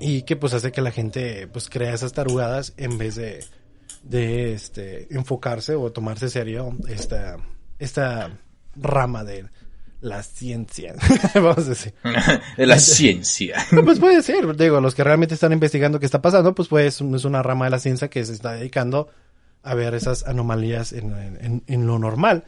Y que pues hace que la gente pues crea esas tarugadas en vez de enfocarse o tomarse serio esta rama de la ciencia. Vamos a decir. De la ciencia. Pues puede ser, digo, los que realmente están investigando qué está pasando, pues es una rama de la ciencia que se está dedicando a ver esas anomalías en lo normal.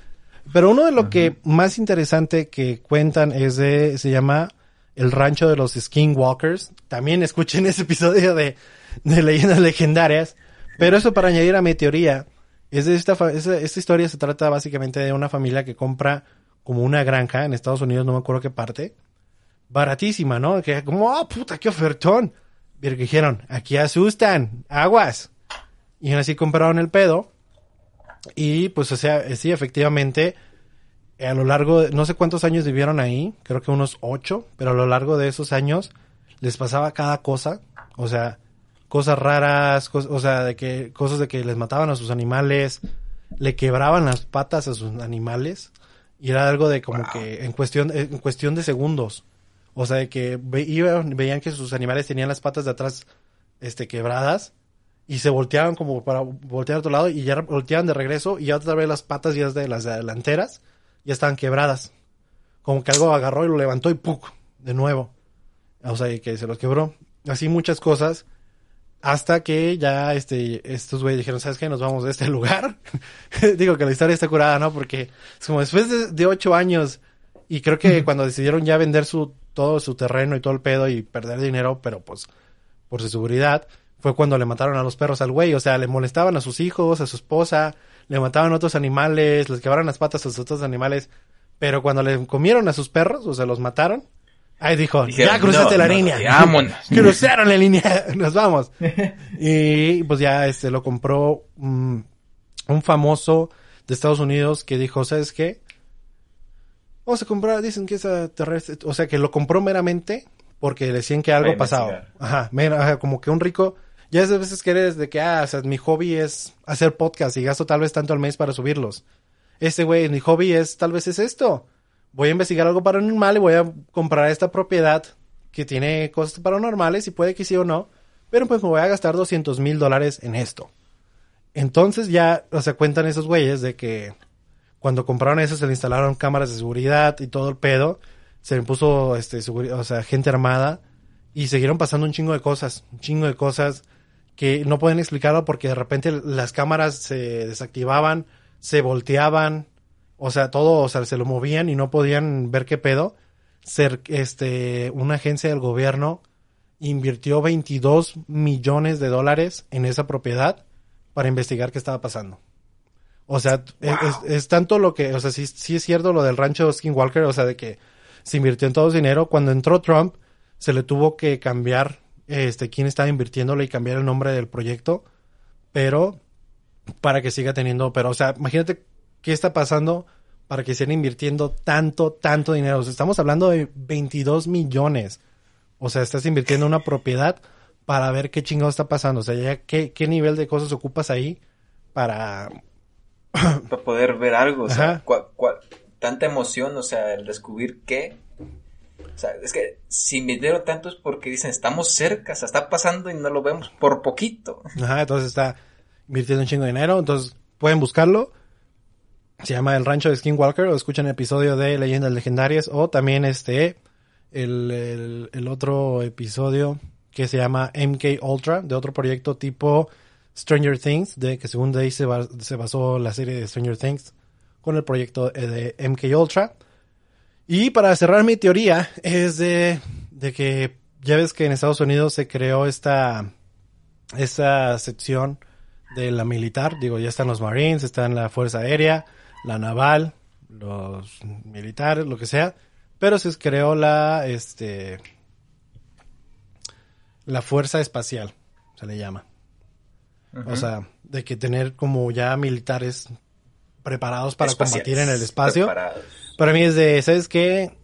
Pero uno de lo que más interesante que cuentan es se llama El Rancho de los Skinwalkers. También escuchen ese episodio de Leyendas Legendarias. Pero eso para añadir a mi teoría, esta historia se trata básicamente de una familia que compra como una granja en Estados Unidos, no me acuerdo qué parte, baratísima, ¿no? Que como, puta, qué ofertón. Pero que dijeron, aquí asustan, aguas. Y así compraron el pedo. Y pues, sí, efectivamente, a lo largo de no sé cuántos años vivieron ahí, creo que unos 8, pero a lo largo de esos años les pasaba cada cosa, o sea, cosas raras, cosas de que les mataban a sus animales, le quebraban las patas a sus animales, y era algo de como que en cuestión de segundos, o sea, de que veían que sus animales tenían las patas de atrás quebradas, y se volteaban como para voltear a otro lado, y ya volteaban de regreso, y ya otra vez las patas ya de las delanteras, ya estaban quebradas. Como que algo agarró y lo levantó y ¡puc! De nuevo. O sea, que se los quebró. Así muchas cosas. Hasta que ya estos güeyes dijeron, ¿sabes qué? Nos vamos de este lugar. Digo que la historia está curada, ¿no? Porque es como después de 8 años. Y creo que cuando decidieron ya vender todo su terreno y todo el pedo y perder dinero, pero pues por su seguridad, fue cuando le mataron a los perros al güey. O sea, le molestaban a sus hijos, a su esposa, le mataban otros animales, les quebraron las patas a sus otros animales, pero cuando le comieron a sus perros, o sea, los mataron, ahí dijeron, ya cruzaste la línea. Vámonos. Cruzaron la línea, nos vamos. Y pues ya lo compró un famoso de Estados Unidos que dijo, ¿sabes qué? Vamos a comprar, dicen que esa terrestre, o sea, que lo compró meramente porque decían que algo pasaba. Ajá, como que un rico. Ya esas veces que eres de que, mi hobby es hacer podcast y gasto tal vez tanto al mes para subirlos. Este güey, mi hobby es, tal vez es esto. Voy a investigar algo paranormal y voy a comprar esta propiedad que tiene cosas paranormales y puede que sí o no. Pero pues me voy a gastar $200,000 en esto. Entonces ya, o sea, cuentan esos güeyes de que cuando compraron eso se le instalaron cámaras de seguridad y todo el pedo. Se le puso, gente armada y siguieron pasando un chingo de cosas. Que no pueden explicarlo porque de repente las cámaras se desactivaban, se volteaban, o sea, todo, o sea, se lo movían y no podían ver qué pedo. Una agencia del gobierno invirtió $22 millones en esa propiedad para investigar qué estaba pasando. O sea, wow. es tanto lo que, o sea, sí es cierto lo del rancho Skinwalker, o sea, de que se invirtió en todo ese dinero. Cuando entró Trump, se le tuvo que cambiar quién estaba invirtiéndole y cambiar el nombre del proyecto, pero para que siga teniendo, pero o sea, imagínate qué está pasando para que estén invirtiendo tanto dinero. O sea, estamos hablando de 22 millones. O sea, estás invirtiendo en una propiedad para ver qué chingado está pasando. O sea, ya qué nivel de cosas ocupas ahí para poder ver algo. O sea, tanta emoción, o sea, el descubrir qué. O sea, es que si invirtieron tanto es porque dicen, estamos cerca, o sea, está pasando y no lo vemos por poquito. Ajá, entonces está invirtiendo un chingo de dinero, entonces pueden buscarlo. Se llama El Rancho de Skinwalker, o escuchan el episodio de Leyendas Legendarias, o también el otro episodio que se llama MK Ultra, de otro proyecto tipo Stranger Things, de que según de ahí se basó la serie de Stranger Things con el proyecto de MK Ultra. Y para cerrar mi teoría es de que ya ves que en Estados Unidos se creó esta sección de la militar, digo, ya están los Marines, están la Fuerza Aérea, la Naval, los militares, lo que sea, pero se creó la Fuerza Espacial, se le llama. Uh-huh. O sea, de que tener como ya militares preparados para combatir en el espacio. Preparados. Para mí es de, ¿sabes qué?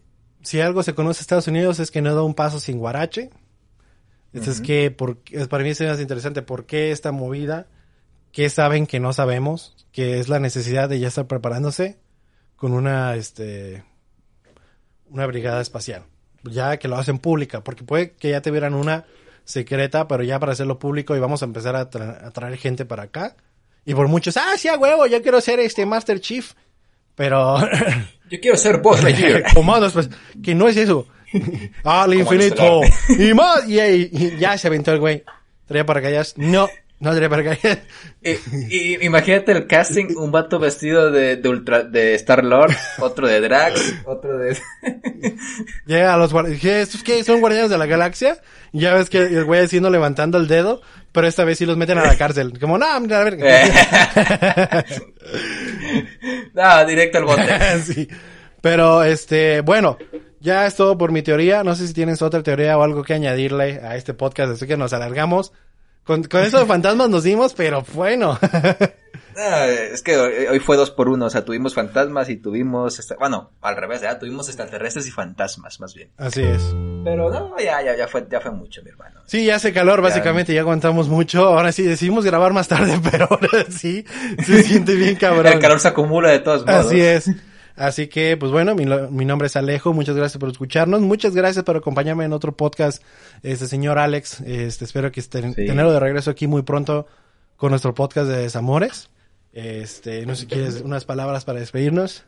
Si algo se conoce a Estados Unidos es que no da un paso sin guarache. Entonces, uh-huh. Para mí es más interesante por qué esta movida, qué saben que no sabemos, que es la necesidad de ya estar preparándose con una brigada espacial. Ya que lo hacen pública, porque puede que ya te vieran una secreta, pero ya para hacerlo público y vamos a empezar a traer gente para acá. Y por muchos, sí, a huevo, yo quiero ser Master Chief, pero... yo quiero ser Buzz Lightyear. Comandos, pues, que no es eso. Al infinito. Y más, y ya se aventó el güey. ¿Traía paracaídas? No traía paracaídas. Y imagínate el casting, un vato vestido de Star-Lord, otro de Drax, otro de... Llega a los guardianes, ¿qué? ¿Son guardianes de la galaxia? Ya ves que el güey haciendo levantando el dedo, pero esta vez sí los meten a la cárcel. Como, a ver... No, directo al bote. Sí. Pero, bueno... Ya es todo por mi teoría. No sé si tienes otra teoría o algo que añadirle a este podcast. Así que nos alargamos. Con eso de fantasmas nos dimos, pero bueno. Es que hoy fue 2 por 1. O sea, tuvimos fantasmas y tuvimos... al revés. Tuvimos extraterrestres y fantasmas, más bien. Así es. Pero no, ya fue mucho, mi hermano. Sí, ya hace calor, básicamente. Ya aguantamos mucho. Ahora sí, decidimos grabar más tarde, pero ahora sí se siente bien cabrón. El calor se acumula de todos modos. Así es. Así que, pues bueno, mi nombre es Alejo, muchas gracias por escucharnos, muchas gracias por acompañarme en otro podcast, señor Alex, espero que tenerlo de regreso aquí muy pronto con nuestro podcast de Desamores, no sé si quieres unas palabras para despedirnos.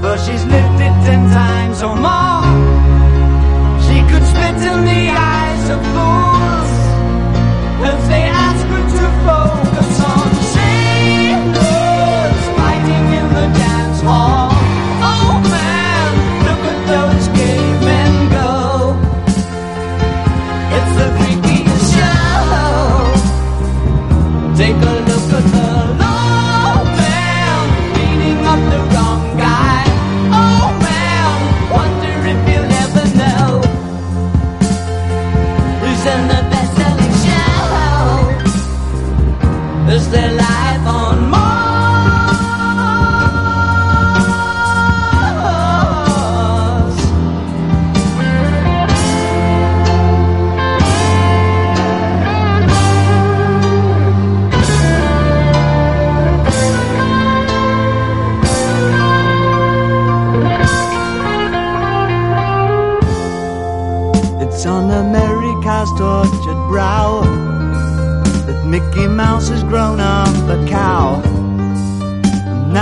for she's lived it 10 times or more. She could spit in the eyes of fools if they ask her to focus on sailors fighting in the dance hall. Oh man, look at those gay men go. It's the freakiest show. Take a look at the the wrong guy. Oh man, wonder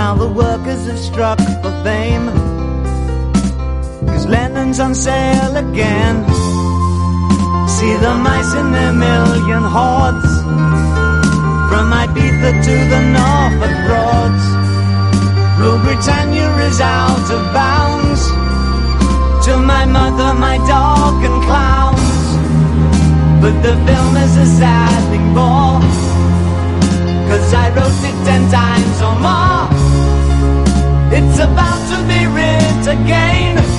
Now the workers have struck for fame, 'cause Lennon's on sale again. See the mice in their million hordes, from Ibiza to the Norfolk Broads. Rule Britannia is out of bounds, to my mother, my dog and clowns. But the film is a sad thing more, 'cause I wrote it 10 times or more. It's about to be writ again.